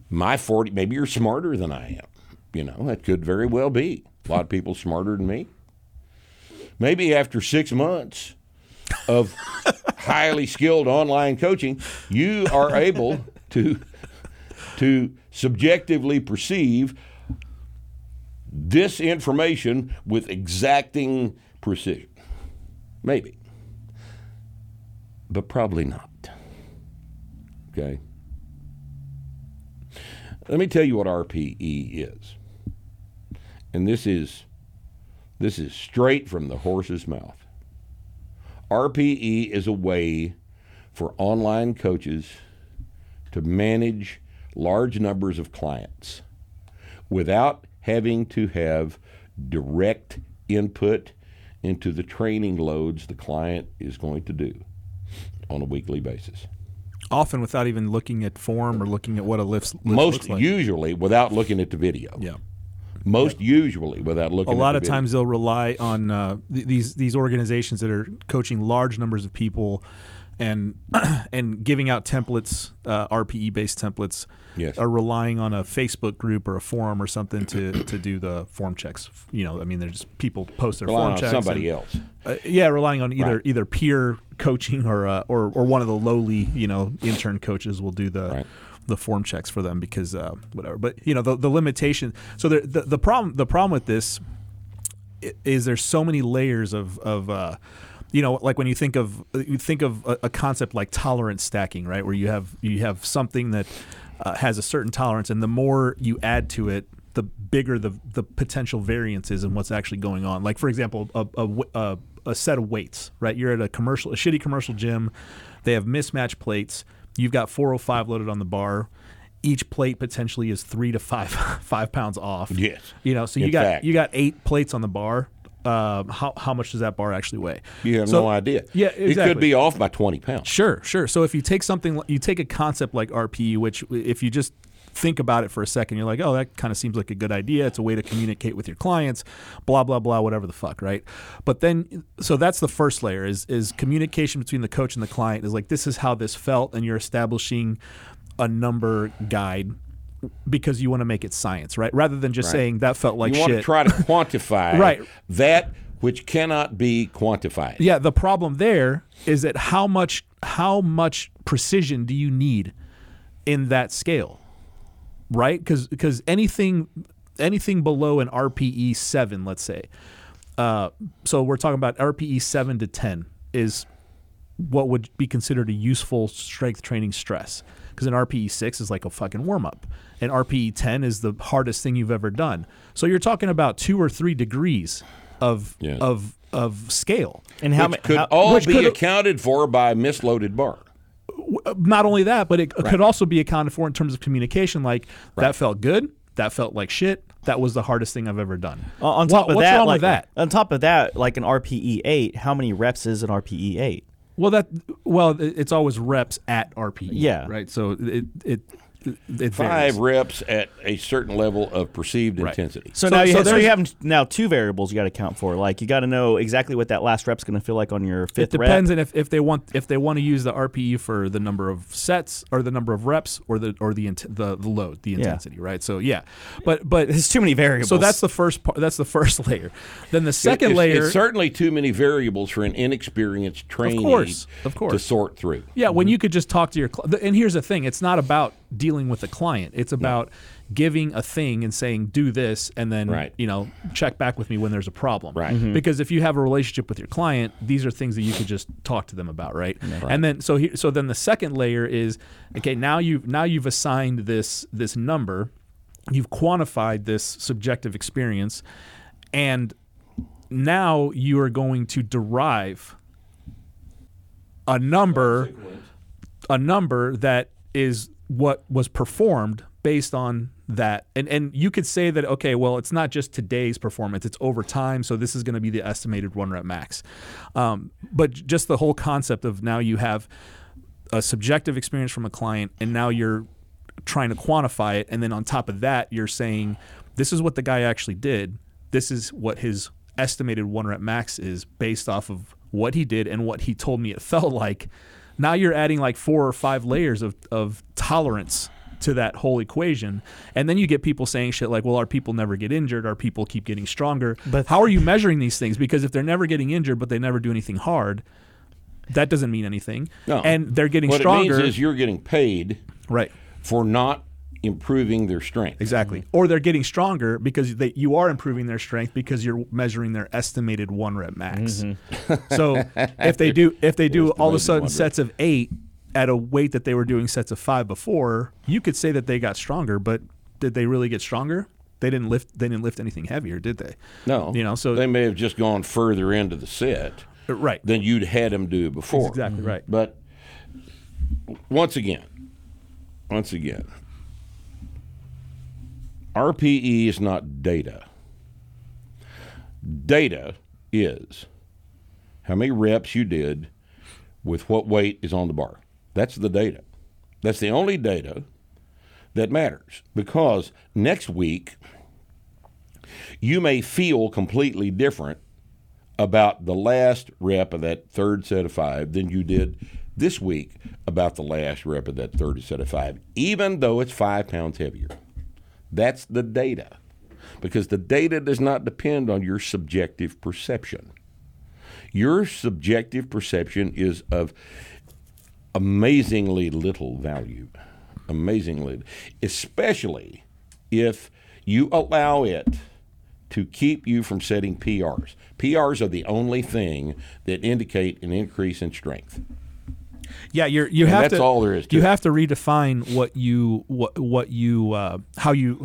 Maybe you're smarter than I am. You know, that could very well be. A lot of people smarter than me. Maybe after 6 months of highly skilled online coaching, you are able to subjectively perceive this information with exacting precision. Maybe. But probably not. Okay? Let me tell you what RPE is. And this is straight from the horse's mouth. RPE is a way for online coaches to manage large numbers of clients without having to have direct input into the training loads the client is going to do on a weekly basis. Often without even looking at form or looking at what a lift looks like. Most usually without looking at the video. Yeah. Usually without looking at the video. A lot of times they'll rely on these organizations that are coaching large numbers of people and giving out templates, RPE-based templates, yes, are relying on a Facebook group or a forum or something to do the form checks. You know, I mean, there's people post their form checks. Relying on somebody else. Relying on either peer coaching or one of the lowly, you know, intern coaches will do the form checks for them because whatever. But, you know, the limitation. So the problem with this is there's so many layers of you know, like when you think of a concept like tolerance stacking, right, where you have something that has a certain tolerance, and the more you add to it, the bigger the potential variance is in what's actually going on. Like, for example, a set of weights, right? You're at a shitty commercial gym. They have mismatched plates. You've got 405 loaded on the bar. Each plate potentially is 3 to 5 pounds off. Yes. You know, so you got 8 plates on the bar. How much does that bar actually weigh? You have no idea. Yeah, exactly. It could be off by 20 pounds. Sure. So if you take a concept like RPE, which if you just think about it for a second, you're like, oh, that kind of seems like a good idea. It's a way to communicate with your clients, blah, blah, blah, whatever the fuck, right? But then, so that's the first layer is communication between the coach and the client is like, this is how this felt, and you're establishing a number guide because you want to make it science, right? Rather than just saying that felt like shit. You want to try to quantify that which cannot be quantified. Yeah, the problem there is that how much precision do you need in that scale, right? Because anything below an RPE 7, let's say. So we're talking about RPE 7 to 10 is what would be considered a useful strength training stress. Because an RPE 6 is like a fucking warm-up. An RPE 10 is the hardest thing you've ever done. So you're talking about 2 or 3 degrees of scale. And which could be accounted for by a misloaded bar. Not only that, but it could also be accounted for in terms of communication. Like, that felt good. That felt like shit. That was the hardest thing I've ever done. On top of that, like an RPE 8, how many reps is an RPE 8? Well, it's always reps at RPE. Yeah, right. So it 5 reps at a certain level of perceived intensity. So now you have 2 variables you got to account for. Like, you got to know exactly what that last rep's going to feel like on your 5th rep. It depends on if they want to use the RPE for the number of sets or the number of reps or the load, the intensity, right? So but there's too many variables. So that's the first part. That's the first layer. Then the second layer. It's certainly too many variables for an inexperienced trainee to sort through. Yeah, when you could just talk to your and here's the thing: it's not about dealing with a client. It's about giving a thing and saying, do this, and then you know, check back with me when there's a problem. Right. Mm-hmm. Because if you have a relationship with your client, these are things that you could just talk to them about, right? Mm-hmm. And then so then the second layer is, okay, now you've assigned this number, you've quantified this subjective experience, and now you are going to derive a number that is what was performed based on that. And you could say that, okay, well, it's not just today's performance, it's over time, so this is going to be the estimated one rep max. But just the whole concept of now you have a subjective experience from a client, and now you're trying to quantify it, and then on top of that, you're saying, this is what the guy actually did, this is what his estimated one rep max is based off of what he did and what he told me it felt like. Now you're adding like 4 or 5 layers of tolerance to that whole equation. And then you get people saying shit like, well, our people never get injured, our people keep getting stronger. But how are you measuring these things? Because if they're never getting injured but they never do anything hard, that doesn't mean anything. No. And they're getting stronger. What it means is you're getting paid for not improving their strength. Exactly. Mm-hmm. Or they're getting stronger because you are improving their strength because you're measuring their estimated one rep max. Mm-hmm. So if they do all of a sudden sets of 8 at a weight that they were doing sets of 5 before, you could say that they got stronger, but did they really get stronger? They didn't lift anything heavier, did they? No. You know, so they may have just gone further into the set than you'd had them do before. That's exactly right. But once again, RPE is not data. Data is how many reps you did with what weight is on the bar. That's the data. That's the only data that matters, because next week you may feel completely different about the last rep of that third set of 5 than you did this week about the last rep of that third set of 5, even though it's 5 pounds heavier. That's the data, because the data does not depend on your subjective perception. Your subjective perception is of amazingly little value, especially if you allow it to keep you from setting PRs. PRs are the only thing that indicate an increase in strength. Yeah, you have to redefine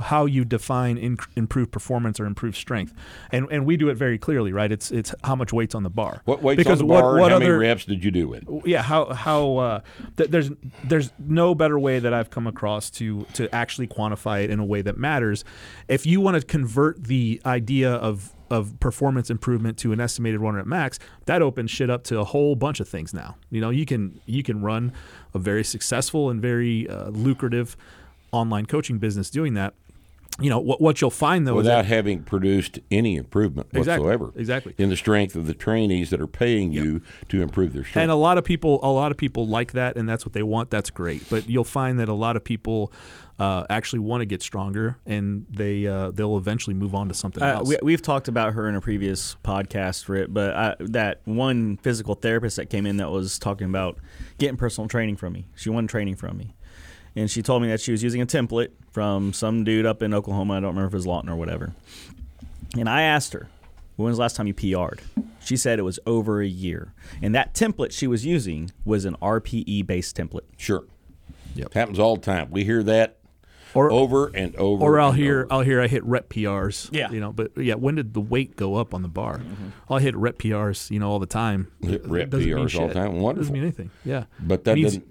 how you define improved performance or improved strength, and we do it very clearly, right? It's how much weight's on the bar. What weight's on the bar? How many reps did you do with? Yeah, there's no better way that I've come across to actually quantify it in a way that matters. If you want to convert the idea of performance improvement to an estimated one rep max, that opens shit up to a whole bunch of things now. You know, you can run a very successful and very lucrative online coaching business doing that. You know, what you'll find though, without having produced any improvement whatsoever, in the strength of the trainees that are paying you to improve their strength. And a lot of people like that, and that's what they want. That's great, but you'll find that a lot of people actually want to get stronger, and they'll eventually move on to something else. We've talked about her in a previous podcast, Rip, but that one physical therapist that came in that was talking about getting personal training from me. She wanted training from me, and she told me that she was using a template from some dude up in Oklahoma. I don't remember if it was Lawton or whatever. And I asked her, when was the last time you PR'd? She said it was over a year. And that template she was using was an RPE-based template. Sure. Yep. Happens all the time. We hear that. Or over and over. Or I'll hear I hit rep PRs. Yeah. You know, but yeah, when did the weight go up on the bar? Mm-hmm. I'll hit rep PRs, you know, all the time. Hit rep PRs all the time. Wonderful. It doesn't mean anything. Yeah. But that means you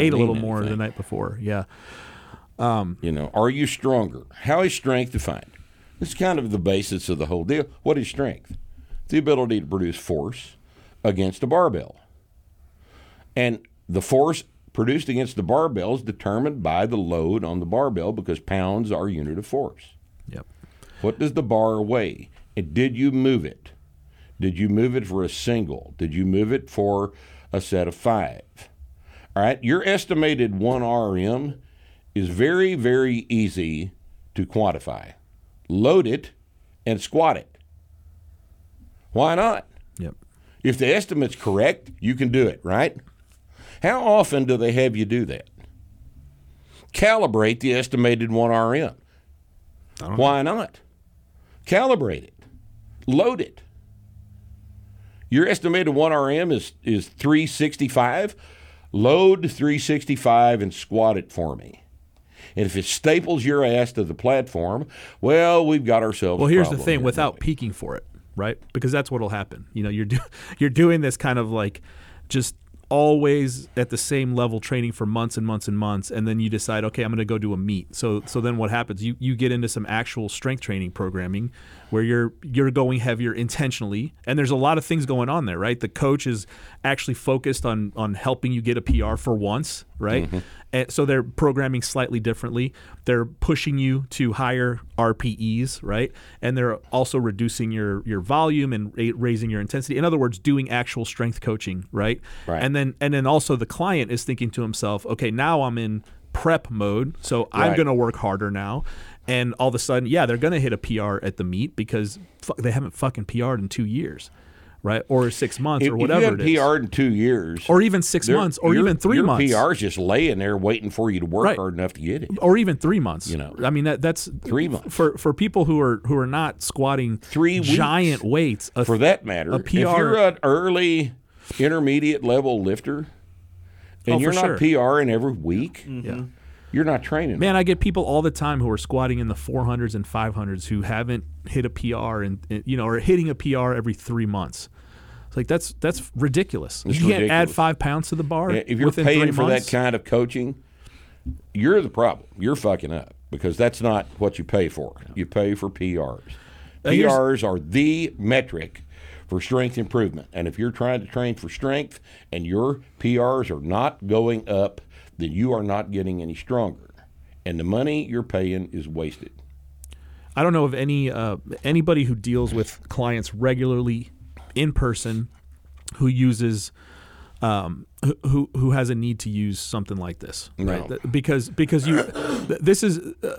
ate a little more the night before. Yeah. You know, are you stronger? How is strength defined? It's kind of the basis of the whole deal. What is strength? The ability to produce force against a barbell. And the force produced against the barbell is determined by the load on the barbell, because pounds are unit of force. Yep. What does the bar weigh? And did you move it? Did you move it for a single? Did you move it for a set of 5? All right. Your estimated 1RM is very, very easy to quantify. Load it and squat it. Why not? Yep. If the estimate's correct, you can do it, right? How often do they have you do that? calibrate the estimated 1RM. Why not? Calibrate it. Load it. Your estimated 1RM is 365. Load 365 and squat it for me. And if it staples your ass to the platform, well, we've got ourselves a problem. Well, here's the thing, without peaking for it, right? Because that's what'll happen. You know, you're doing this kind of like just always at the same level training for months and months and months, and then you decide, okay, I'm going to go do a meet. So then what happens? You get into some actual strength training programming where you're going heavier intentionally, and there's a lot of things going on there, right? The coach is actually focused on helping you get a PR for once, right? Mm-hmm. And so they're programming slightly differently. They're pushing you to higher RPEs, right? And they're also reducing your volume and raising your intensity. In other words, doing actual strength coaching, right? Right. And then also the client is thinking to himself, okay, now I'm in prep mode, so I'm going to work harder now. And all of a sudden, yeah, they're going to hit a PR at the meet because they haven't fucking PR'd in 2 years, right? Or 6 months or whatever it is. If you haven't PR'd in 2 years. Or even 6 months or even 3 months. Your PR's just laying there waiting for you to work hard enough to get it. Or even 3 months. You know, I mean, that's 3 months. For people who are not squatting 3 weeks, giant weights. For that matter, a PR, if you're an early intermediate level lifter and you're not PRing every week, mm-hmm. yeah. You're not training. Man, I get people all the time who are squatting in the 400s and 500s who haven't hit a PR and you know, or hitting a PR every 3 months. It's like that's ridiculous. It's you can't add 5 pounds to the bar. Yeah, if you're paying for that kind of coaching, you're the problem. You're fucking up because that's not what you pay for. Yeah. You pay for PRs. PRs are the metric for strength improvement. And if you're trying to train for strength and your PRs are not going up, then you are not getting any stronger, and the money you're paying is wasted. I don't know of any anybody who deals with clients regularly in person who uses who has a need to use something like this, right? No. Because you this is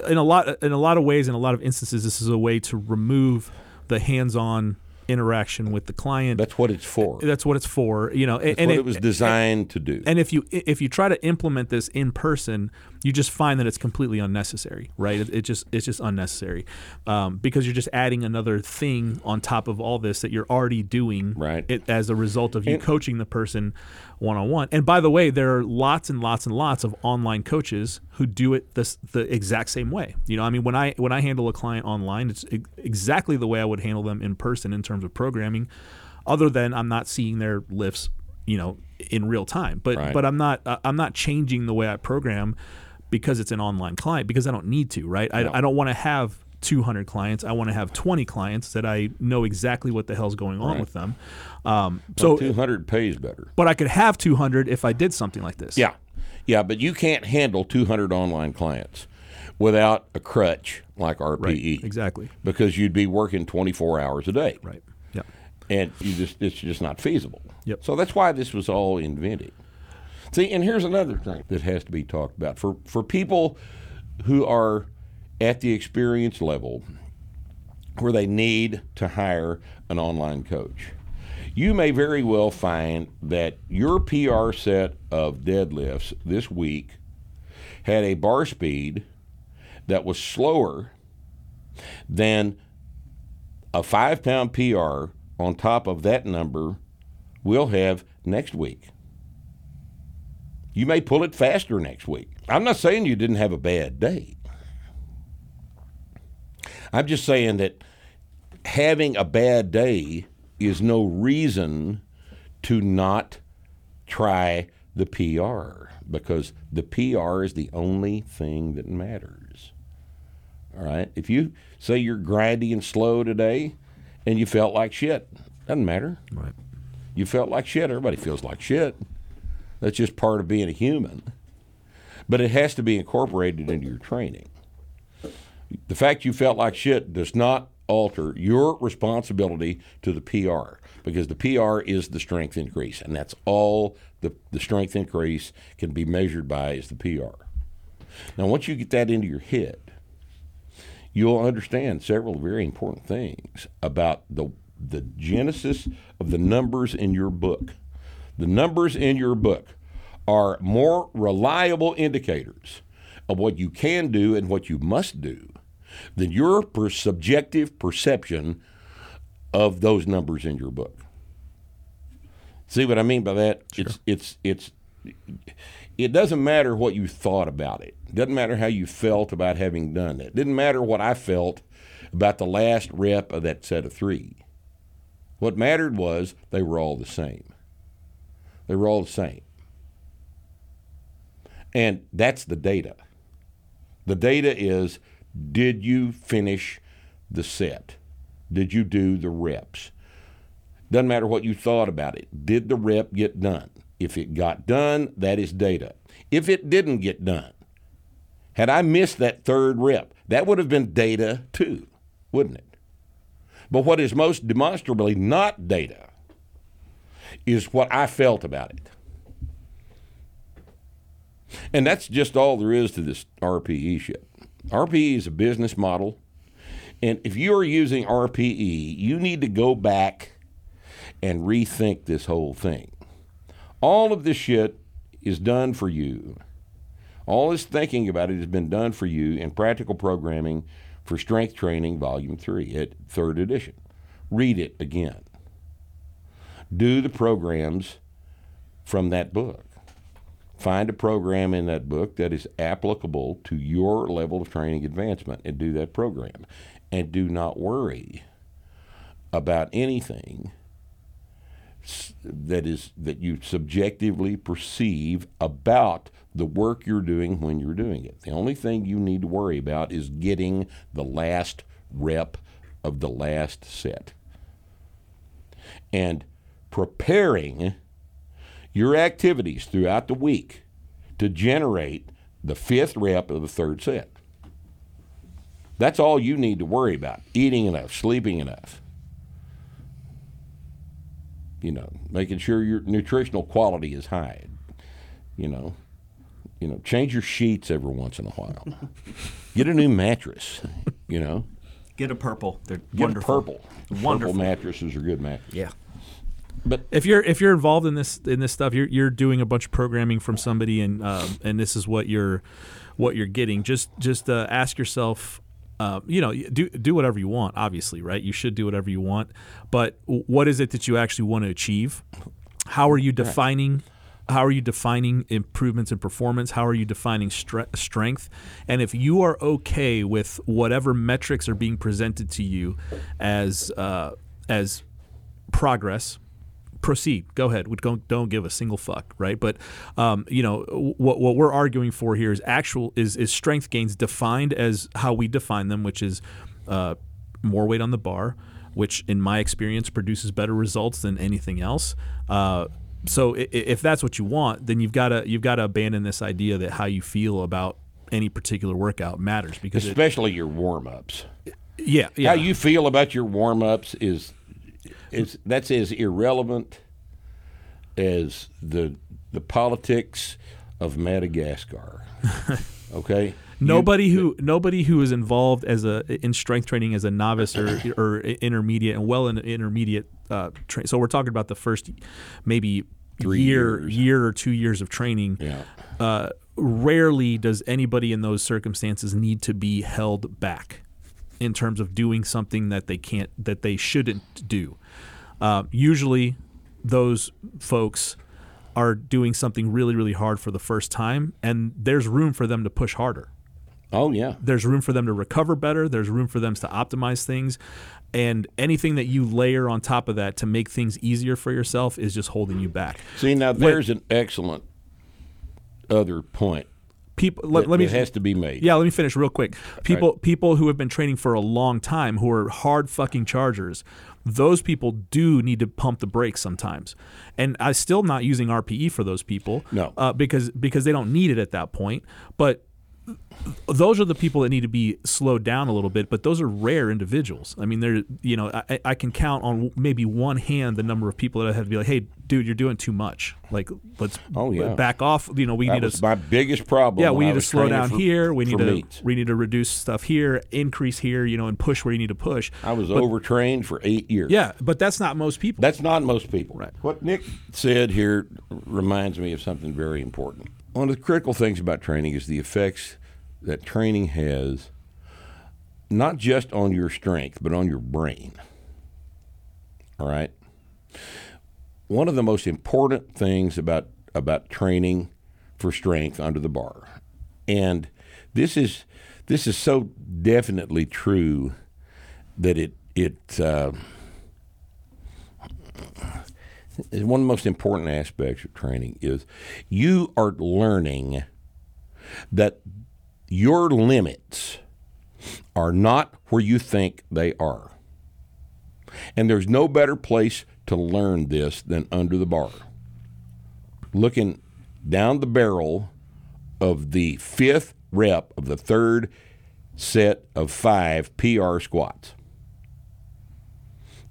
in a lot of ways, in a lot of instances, this is a way to remove the hands-on interaction with the client. That's what it's for. That's what it's for. You know, that's what it was designed to do. And if you try to implement this in person, you just find that it's completely unnecessary, right? It's just unnecessary because you're just adding another thing on top of all this that you're already doing, right? As a result of you coaching the person one-on-one. And by the way, there are lots and lots and lots of online coaches who do it the exact same way. You know, I mean, when I handle a client online, it's exactly the way I would handle them in person in terms of programming, other than I'm not seeing their lifts, you know, in real time. But right. But I'm not changing the way I program because it's an online client, because I don't need to, right? No. I don't want to have 200 clients. I want to have 20 clients that I know exactly what the hell's going on right. with them. So 200 pays better. But I could have 200 if I did something like this. Yeah. Yeah, but you can't handle 200 online clients without a crutch like RPE. Right. Exactly. Because you'd be working 24 hours a day. Right. Yeah. And it's just not feasible. Yep. So that's why this was all invented. See, and here's another thing that has to be talked about. For people who are at the experience level where they need to hire an online coach, you may very well find that your PR set of deadlifts this week had a bar speed that was slower than a 5-pound PR on top of that number will have next week. You may pull it faster next week. I'm not saying you didn't have a bad day. I'm just saying that having a bad day is no reason to not try the PR, because the PR is the only thing that matters. All right? If you say you're grindy and slow today and you felt like shit, doesn't matter. Right. You felt like shit. Everybody feels like shit. That's just part of being a human. But it has to be incorporated into your training. The fact you felt like shit does not alter your responsibility to the PR, because the PR is the strength increase, and that's all the strength increase can be measured by is the PR. Now, once you get that into your head, you'll understand several very important things about the genesis of the numbers in your book. The numbers in your book are more reliable indicators of what you can do and what you must do, than your subjective perception of those numbers in your book. See what I mean by that? Sure. It doesn't matter what you thought about it. It doesn't matter how you felt about having done it. It didn't matter what I felt about the last rep of that set of three. What mattered was they were all the same. They were all the same. And that's the data. The data is, did you finish the set? Did you do the reps? Doesn't matter what you thought about it. Did the rep get done? If it got done, that is data. If it didn't get done, had I missed that third rep, that would have been data too, wouldn't it? But what is most demonstrably not data is what I felt about it. And that's just all there is to this RPE shit. RPE is a business model. And if you are using RPE, you need to go back and rethink this whole thing. All of this shit is done for you. All this thinking about it has been done for you in Practical Programming for Strength Training, Volume 3, at 3rd edition. Read it again. Do the programs from that book. Find a program in that book that is applicable to your level of training advancement and do that program. And do not worry about anything that you subjectively perceive about the work you're doing when you're doing it. The only thing you need to worry about is getting the last rep of the last set. And preparing your activities throughout the week to generate the fifth rep of the third set. That's all you need to worry about. Eating enough, sleeping enough. You know, making sure your nutritional quality is high. You know, change your sheets every once in a while. Get a new mattress, you know. Get a purple. They're wonderful. Get a purple. Wonderful. Purple mattresses are good mattresses. Yeah. But if you're involved in this stuff, you're doing a bunch of programming from somebody, and this is what you're getting. Just ask yourself, do whatever you want. Obviously, right? You should do whatever you want. But what is it that you actually want to achieve? How are you defining? How are you defining improvements in performance? How are you defining strength? And if you are okay with whatever metrics are being presented to you as progress, proceed. Go ahead. Don't give a single fuck, right? But what we're arguing for here is is strength gains defined as how we define them, which is more weight on the bar, which in my experience produces better results than anything else. So if that's what you want, then you've got to abandon this idea that how you feel about any particular workout matters, because especially your warm-ups. Yeah, yeah. How you feel about your warm-ups that's as irrelevant as the politics of Madagascar. Okay. Nobody who is involved in strength training as a novice or intermediate and intermediate. So we're talking about the first maybe 3 years or 2 years of training. Yeah. Rarely does anybody in those circumstances need to be held back in terms of doing something that they shouldn't do. Usually those folks are doing something really, really hard for the first time, and there's room for them to push harder. Oh, yeah. There's room for them to recover better. There's room for them to optimize things. And anything that you layer on top of that to make things easier for yourself is just holding you back. See, now there's an excellent other point. It has to be made. Yeah, let me finish real quick. People who have been training for a long time, who are hard fucking chargers, those people do need to pump the brakes sometimes. And I'm still not using RPE for those people. No. Because they don't need it at that point. But those are the people that need to be slowed down a little bit, but those are rare individuals. I mean, I can count on maybe one hand the number of people that I have to be like, "Hey, dude, you're doing too much. Like, let's back off. You know, my biggest problem. Yeah, we need to slow down here. We need to reduce stuff here, increase here. You know, and push where you need to push. I was overtrained for 8 years. Yeah, but that's not most people. Right. What Nick said here reminds me of something very important. One of the critical things about training is the effects that training has, not just on your strength, but on your brain. All right? One of the most important things about training for strength under the bar, and this is so definitely true that it is one of the most important aspects of training is you are learning that your limits are not where you think they are. And there's no better place to learn this than under the bar. Looking down the barrel of the fifth rep of the third set of 5 PR squats.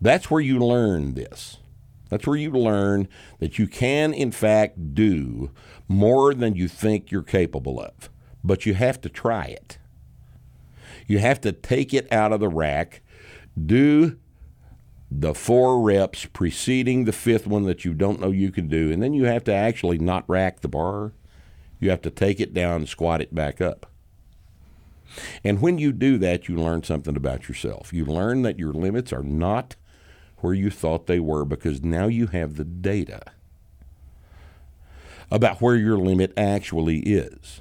That's where you learn this. That's where you learn that you can, in fact, do more than you think you're capable of. But you have to try it. You have to take it out of the rack, do the 4 reps preceding the 5th one that you don't know you can do, and then you have to actually not rack the bar. You have to take it down and squat it back up. And when you do that, you learn something about yourself. You learn that your limits are not where you thought they were because now you have the data about where your limit actually is.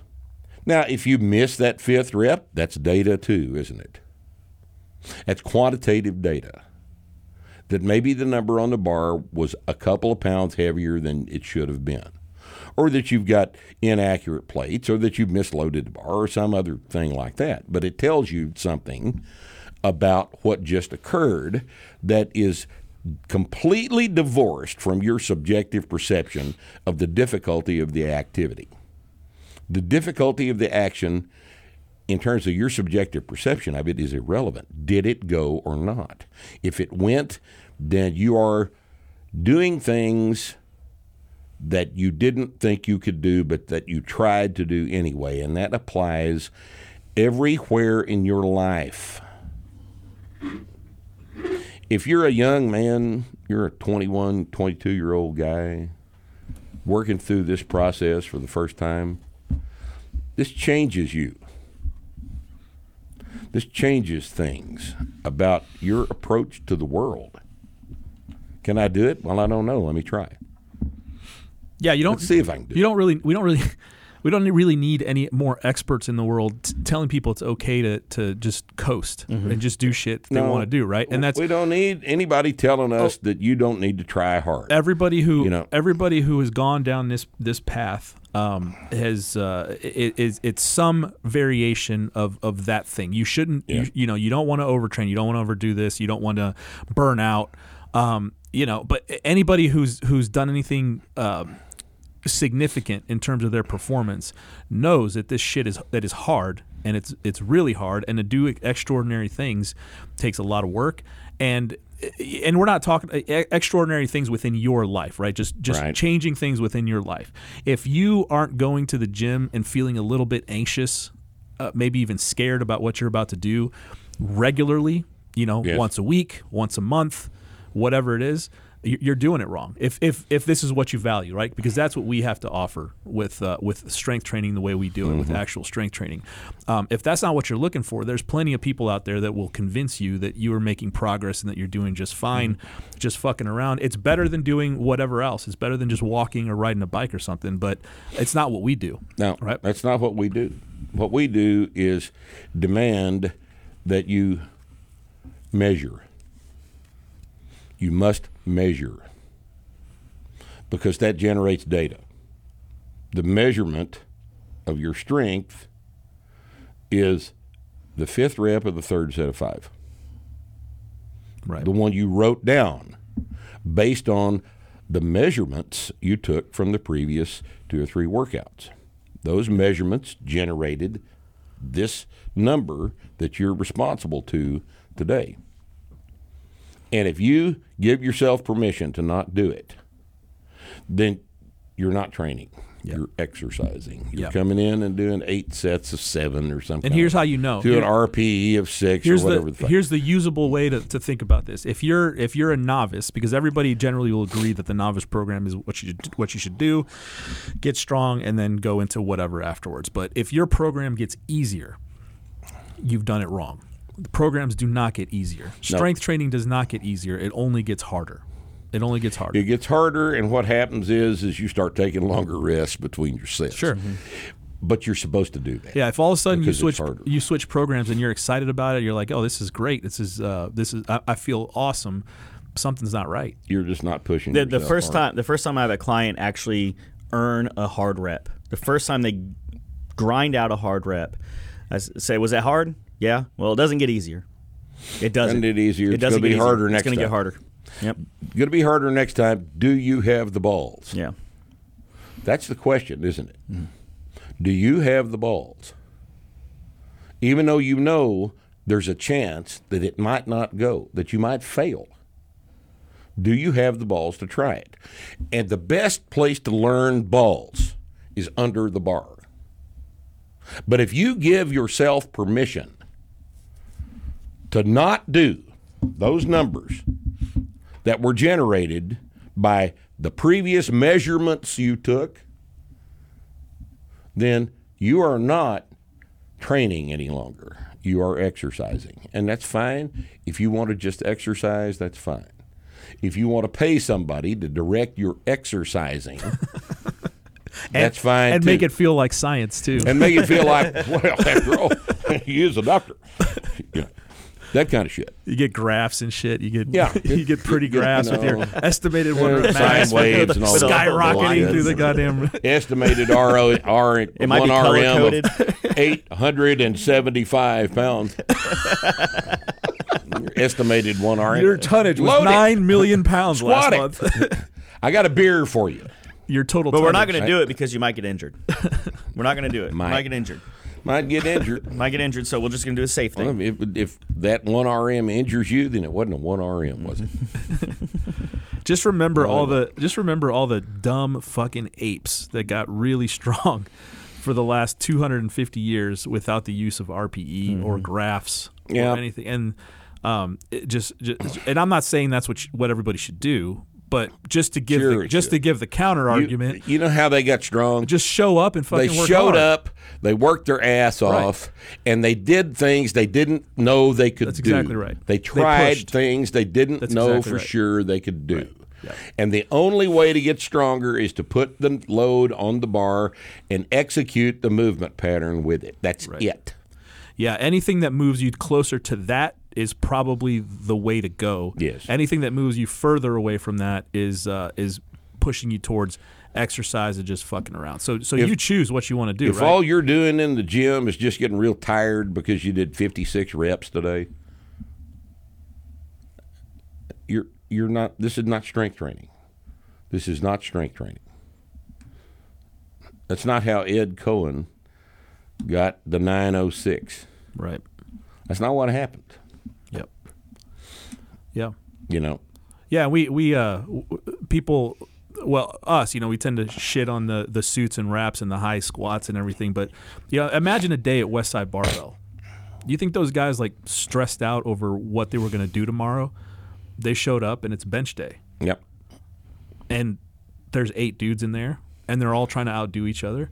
Now, if you miss that 5th rep, that's data too, isn't it? That's quantitative data that maybe the number on the bar was a couple of pounds heavier than it should have been, or that you've got inaccurate plates, or that you've misloaded the bar, or some other thing like that. But it tells you something about what just occurred that is completely divorced from your subjective perception of the difficulty of the activity. The difficulty of the action, in terms of your subjective perception of it, is irrelevant. Did it go or not? If it went, then you are doing things that you didn't think you could do, but that you tried to do anyway. And that applies everywhere in your life. If you're a young man, you're a 21, 22-year-old guy, working through this process for the first time, this changes you. This changes things about your approach to the world. Can I do it? Well, I don't know. Let me try. Yeah, you don't. Let's see if I can do it. We don't really need any more experts in the world telling people it's okay to just coast and just do shit they want to do, right? And that's, we don't need anybody telling us that you don't need to try hard. Everybody who has gone down this path it's some variation of that thing. You shouldn't, you don't want to overtrain, you don't want to overdo this, you don't want to burn out, But anybody who's done anything significant in terms of their performance knows that this shit is hard, and it's really hard, and to do extraordinary things takes a lot of work, and we're not talking extraordinary things within your life, right? Just right. Changing things within your life. If you aren't going to the gym and feeling a little bit anxious, maybe even scared about what you're about to do regularly, once a week, once a month, whatever it is, you're doing it wrong. If this is what you value, right? Because that's what we have to offer with strength training the way we do it, with actual strength training. If that's not what you're looking for, there's plenty of people out there that will convince you that you are making progress and that you're doing just fine, just fucking around. It's better than doing whatever else. It's better than just walking or riding a bike or something, but it's not what we do. No, right? That's not what we do. What we do is demand that you measure. You must measure, because that generates data. The measurement of your strength is the 5th rep of the 3rd set of 5. Right. The one you wrote down based on the measurements you took from the previous 2 or 3 workouts. Those measurements generated this number that you're responsible to today. And if you give yourself permission to not do it, then you're not training. Yep. You're exercising. You're coming in and doing 8 sets of 7 or something. And here's how you know. Do an RPE of 6 or whatever the fuck. Here's the usable way to think about this. If you're a novice, because everybody generally will agree that the novice program is what you should do, get strong, and then go into whatever afterwards. But if your program gets easier, you've done it wrong. The programs do not get easier. Strength training does not get easier. It only gets harder. It only gets harder. It gets harder, and what happens is you start taking longer rests between your sets. Sure. Mm-hmm. But you're supposed to do that. Yeah, if all of a sudden you switch programs and you're excited about it, you're like, oh, this is great. I feel awesome. Something's not right. You're just not pushing yourself The first time I had a client actually earn a hard rep. The first time they grind out a hard rep, I say, was that hard? Yeah. Well, it doesn't get easier. It doesn't get easier. It doesn't get harder next time. It's going to get harder. Yep. Going to be harder next time. Do you have the balls? Yeah. That's the question, isn't it? Mm. Do you have the balls? Even though you know there's a chance that it might not go, that you might fail, do you have the balls to try it? And the best place to learn balls is under the bar. But if you give yourself permission to not do those numbers that were generated by the previous measurements you took, then you are not training any longer. You are exercising. And that's fine. If you want to just exercise, that's fine. If you want to pay somebody to direct your exercising, that's fine. And make it feel like science, too. And make it feel like, well, after all, he is a doctor. Yeah. That kind of shit. You get graphs and shit. You get pretty graphs with your estimated one mass waves and all skyrocketing through the goddamn estimated RM of 875 pounds. Estimated one RM. Your tonnage was loaded. 9 million pounds last month. I got a beer for you. Your total. But tonnage. We're not going to do it because you might get injured. We're not going to do it. Might get injured. Might get injured. Might get injured, so we're just going to do a safe thing. Well, if that 1RM injures you, then it wasn't a 1RM, was it? just remember all the dumb fucking apes that got really strong for the last 250 years without the use of RPE or graphs or anything. And and I'm not saying that's what everybody should do. But just to give the counter argument, you know how they got strong? Just show up and fucking work hard. They showed up, they worked their ass off, and they did things they didn't know they could do. That's exactly right. They tried things they didn't know for sure they could do. Right. Yep. And the only way to get stronger is to put the load on the bar and execute the movement pattern with it. That's it. Yeah, anything that moves you closer to that is probably the way to go. Yes. Anything that moves you further away from that is pushing you towards exercise and just fucking around. So you choose what you want to do, right? If all you're doing in the gym is just getting real tired because you did 56 reps today, you're not. This is not strength training. This is not strength training. That's not how Ed Cohen got the 906. Right. That's not what happened. Yeah. You know. Yeah, we tend to shit on the suits and wraps and the high squats and everything, but imagine a day at Westside Barbell. Do you think those guys stressed out over what they were going to do tomorrow? They showed up and it's bench day. Yep. And there's 8 dudes in there and they're all trying to outdo each other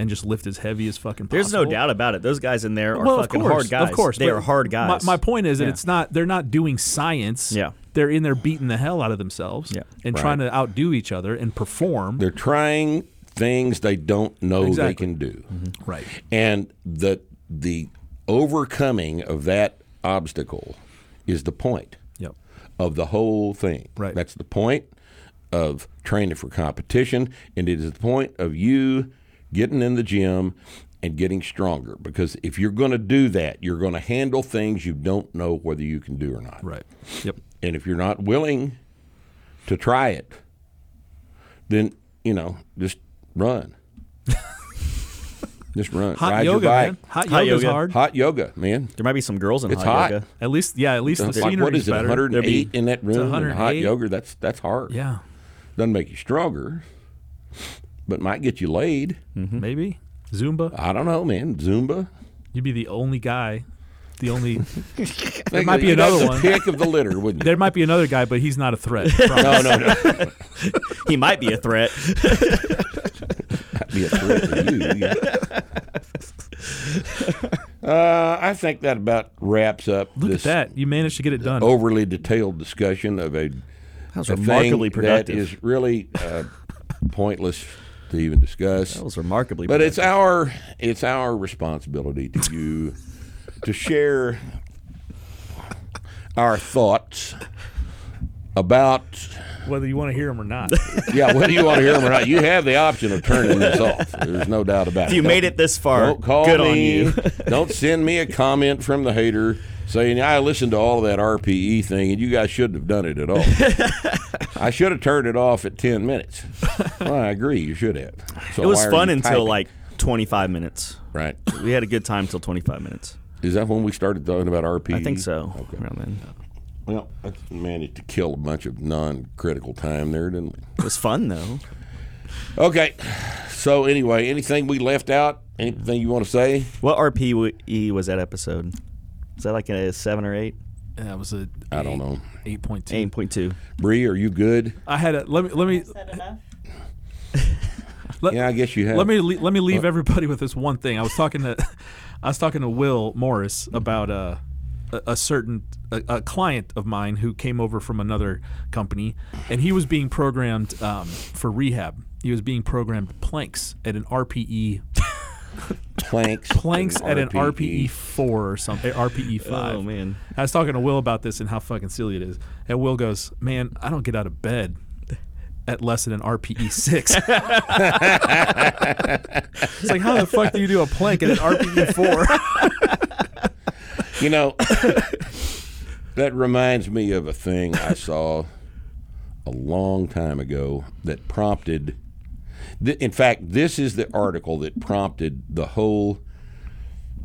and just lift as heavy as fucking possible. There's no doubt about it. Those guys in there are fucking hard guys. Of course. They are hard guys. My point is that it's not. They're not doing science. Yeah. They're in there beating the hell out of themselves and trying to outdo each other and perform. They're trying things they don't know they can do. Mm-hmm. Right. And the overcoming of that obstacle is the point of the whole thing. Right. That's the point of training for competition, and it is the point of you getting in the gym and getting stronger, because if you're going to do that, you're going to handle things you don't know whether you can do or not. Right. Yep. And if you're not willing to try it, then, just run. Just run. Ride yoga, your bike. Man. Hot yoga's yoga. Hard. Hot yoga, man. There might be some girls in hot yoga. At least the scenery is better. What is it, 108 in that room? It's 108. Hot yoga, that's hard. Yeah. Doesn't make you stronger. but might get you laid. Mm-hmm. Maybe. Zumba? I don't know, man. Zumba? You'd be the only guy. The only there might be another one. Pick of the litter, wouldn't you? There might be another guy, but he's not a threat. No. He might be a threat. Might be a threat to you. I think that about wraps up. Look at that! You managed to get it done. Overly detailed discussion of a remarkably productive. That is really pointless to even discuss. That was remarkably. But productive. it's our responsibility to you. To share our thoughts about whether you want to hear them or not. Yeah, whether you want to hear them or not. You have the option of turning this off. There's no doubt about it. If you made it this far, don't call good me. On you. Don't send me a comment from the hater saying, I listened to all of that RPE thing, and you guys shouldn't have done it at all. I should have turned it off at 10 minutes. Well, I agree. You should have. So it was fun until, like, 25 minutes. Right. We had a good time until 25 minutes. Is that when we started talking about RPE? I think so. Okay. Around then. Well, I managed to kill a bunch of non-critical time there, didn't we? It was fun, though. Okay. So, anyway, anything we left out? Anything you want to say? What RPE was that episode? Is that like a 7 or 8? That was a 8.2. 8.2. Bree, are you good? I had a... Let me is that enough? Yeah, I guess you have. Let me leave everybody with this one thing. I was talking to Will Morris about a certain client of mine who came over from another company, and he was being programmed for rehab. He was being programmed planks at an RPE. Planks at an RPE 4 or something, RPE 5. Oh man! I was talking to Will about this and how fucking silly it is. And Will goes, "Man, I don't get out of bed at less than an RPE 6. It's like, how the fuck do you do a plank at an RPE 4? You know, that reminds me of a thing I saw a long time ago that prompted... in fact, this is the article that prompted the whole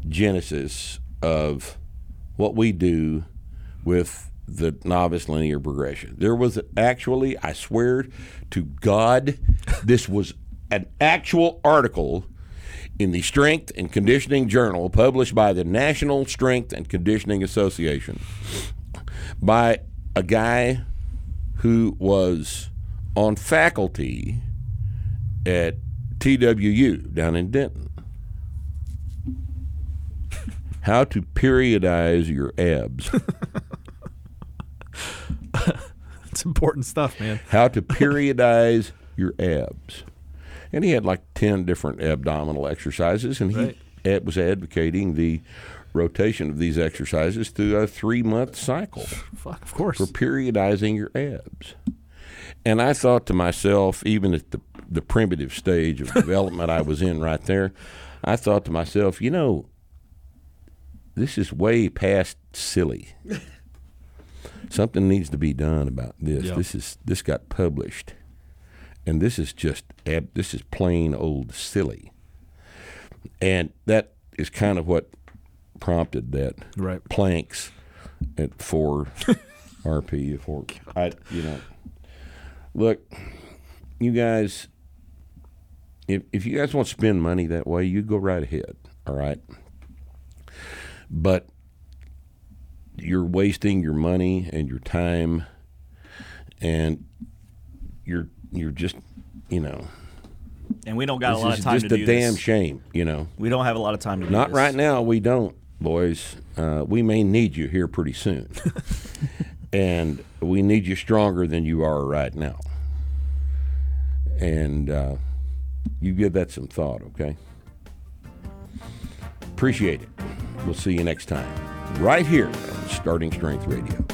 genesis of what we do with... the novice linear progression. There was actually, I swear to God, this was an actual article in the Strength and Conditioning Journal published by the National Strength and Conditioning Association by a guy who was on faculty at TWU down in Denton. How to periodize your abs. It's important stuff, man. How to periodize your abs. And he had like 10 different abdominal exercises, and he was advocating the rotation of these exercises through a 3-month cycle. Fuck, of course. For periodizing your abs. And I thought to myself, even at the primitive stage of development I was in right there, I thought to myself, you know, this is way past silly. Something needs to be done about this. Yep. This got published, and this is plain old silly, and that is kind of what prompted that planks at 4 RPE 4. Look, you guys, if you guys want to spend money that way, you go right ahead. All right, but you're wasting your money and your time, and you're just, you know. And we don't got a lot of time to do this. It's just a damn shame, you know. We don't have a lot of time to do this. Not right now, we don't, boys. We may need you here pretty soon. And we need you stronger than you are right now. And you give that some thought, okay? Appreciate it. We'll see you next time. Right here on Starting Strength Radio.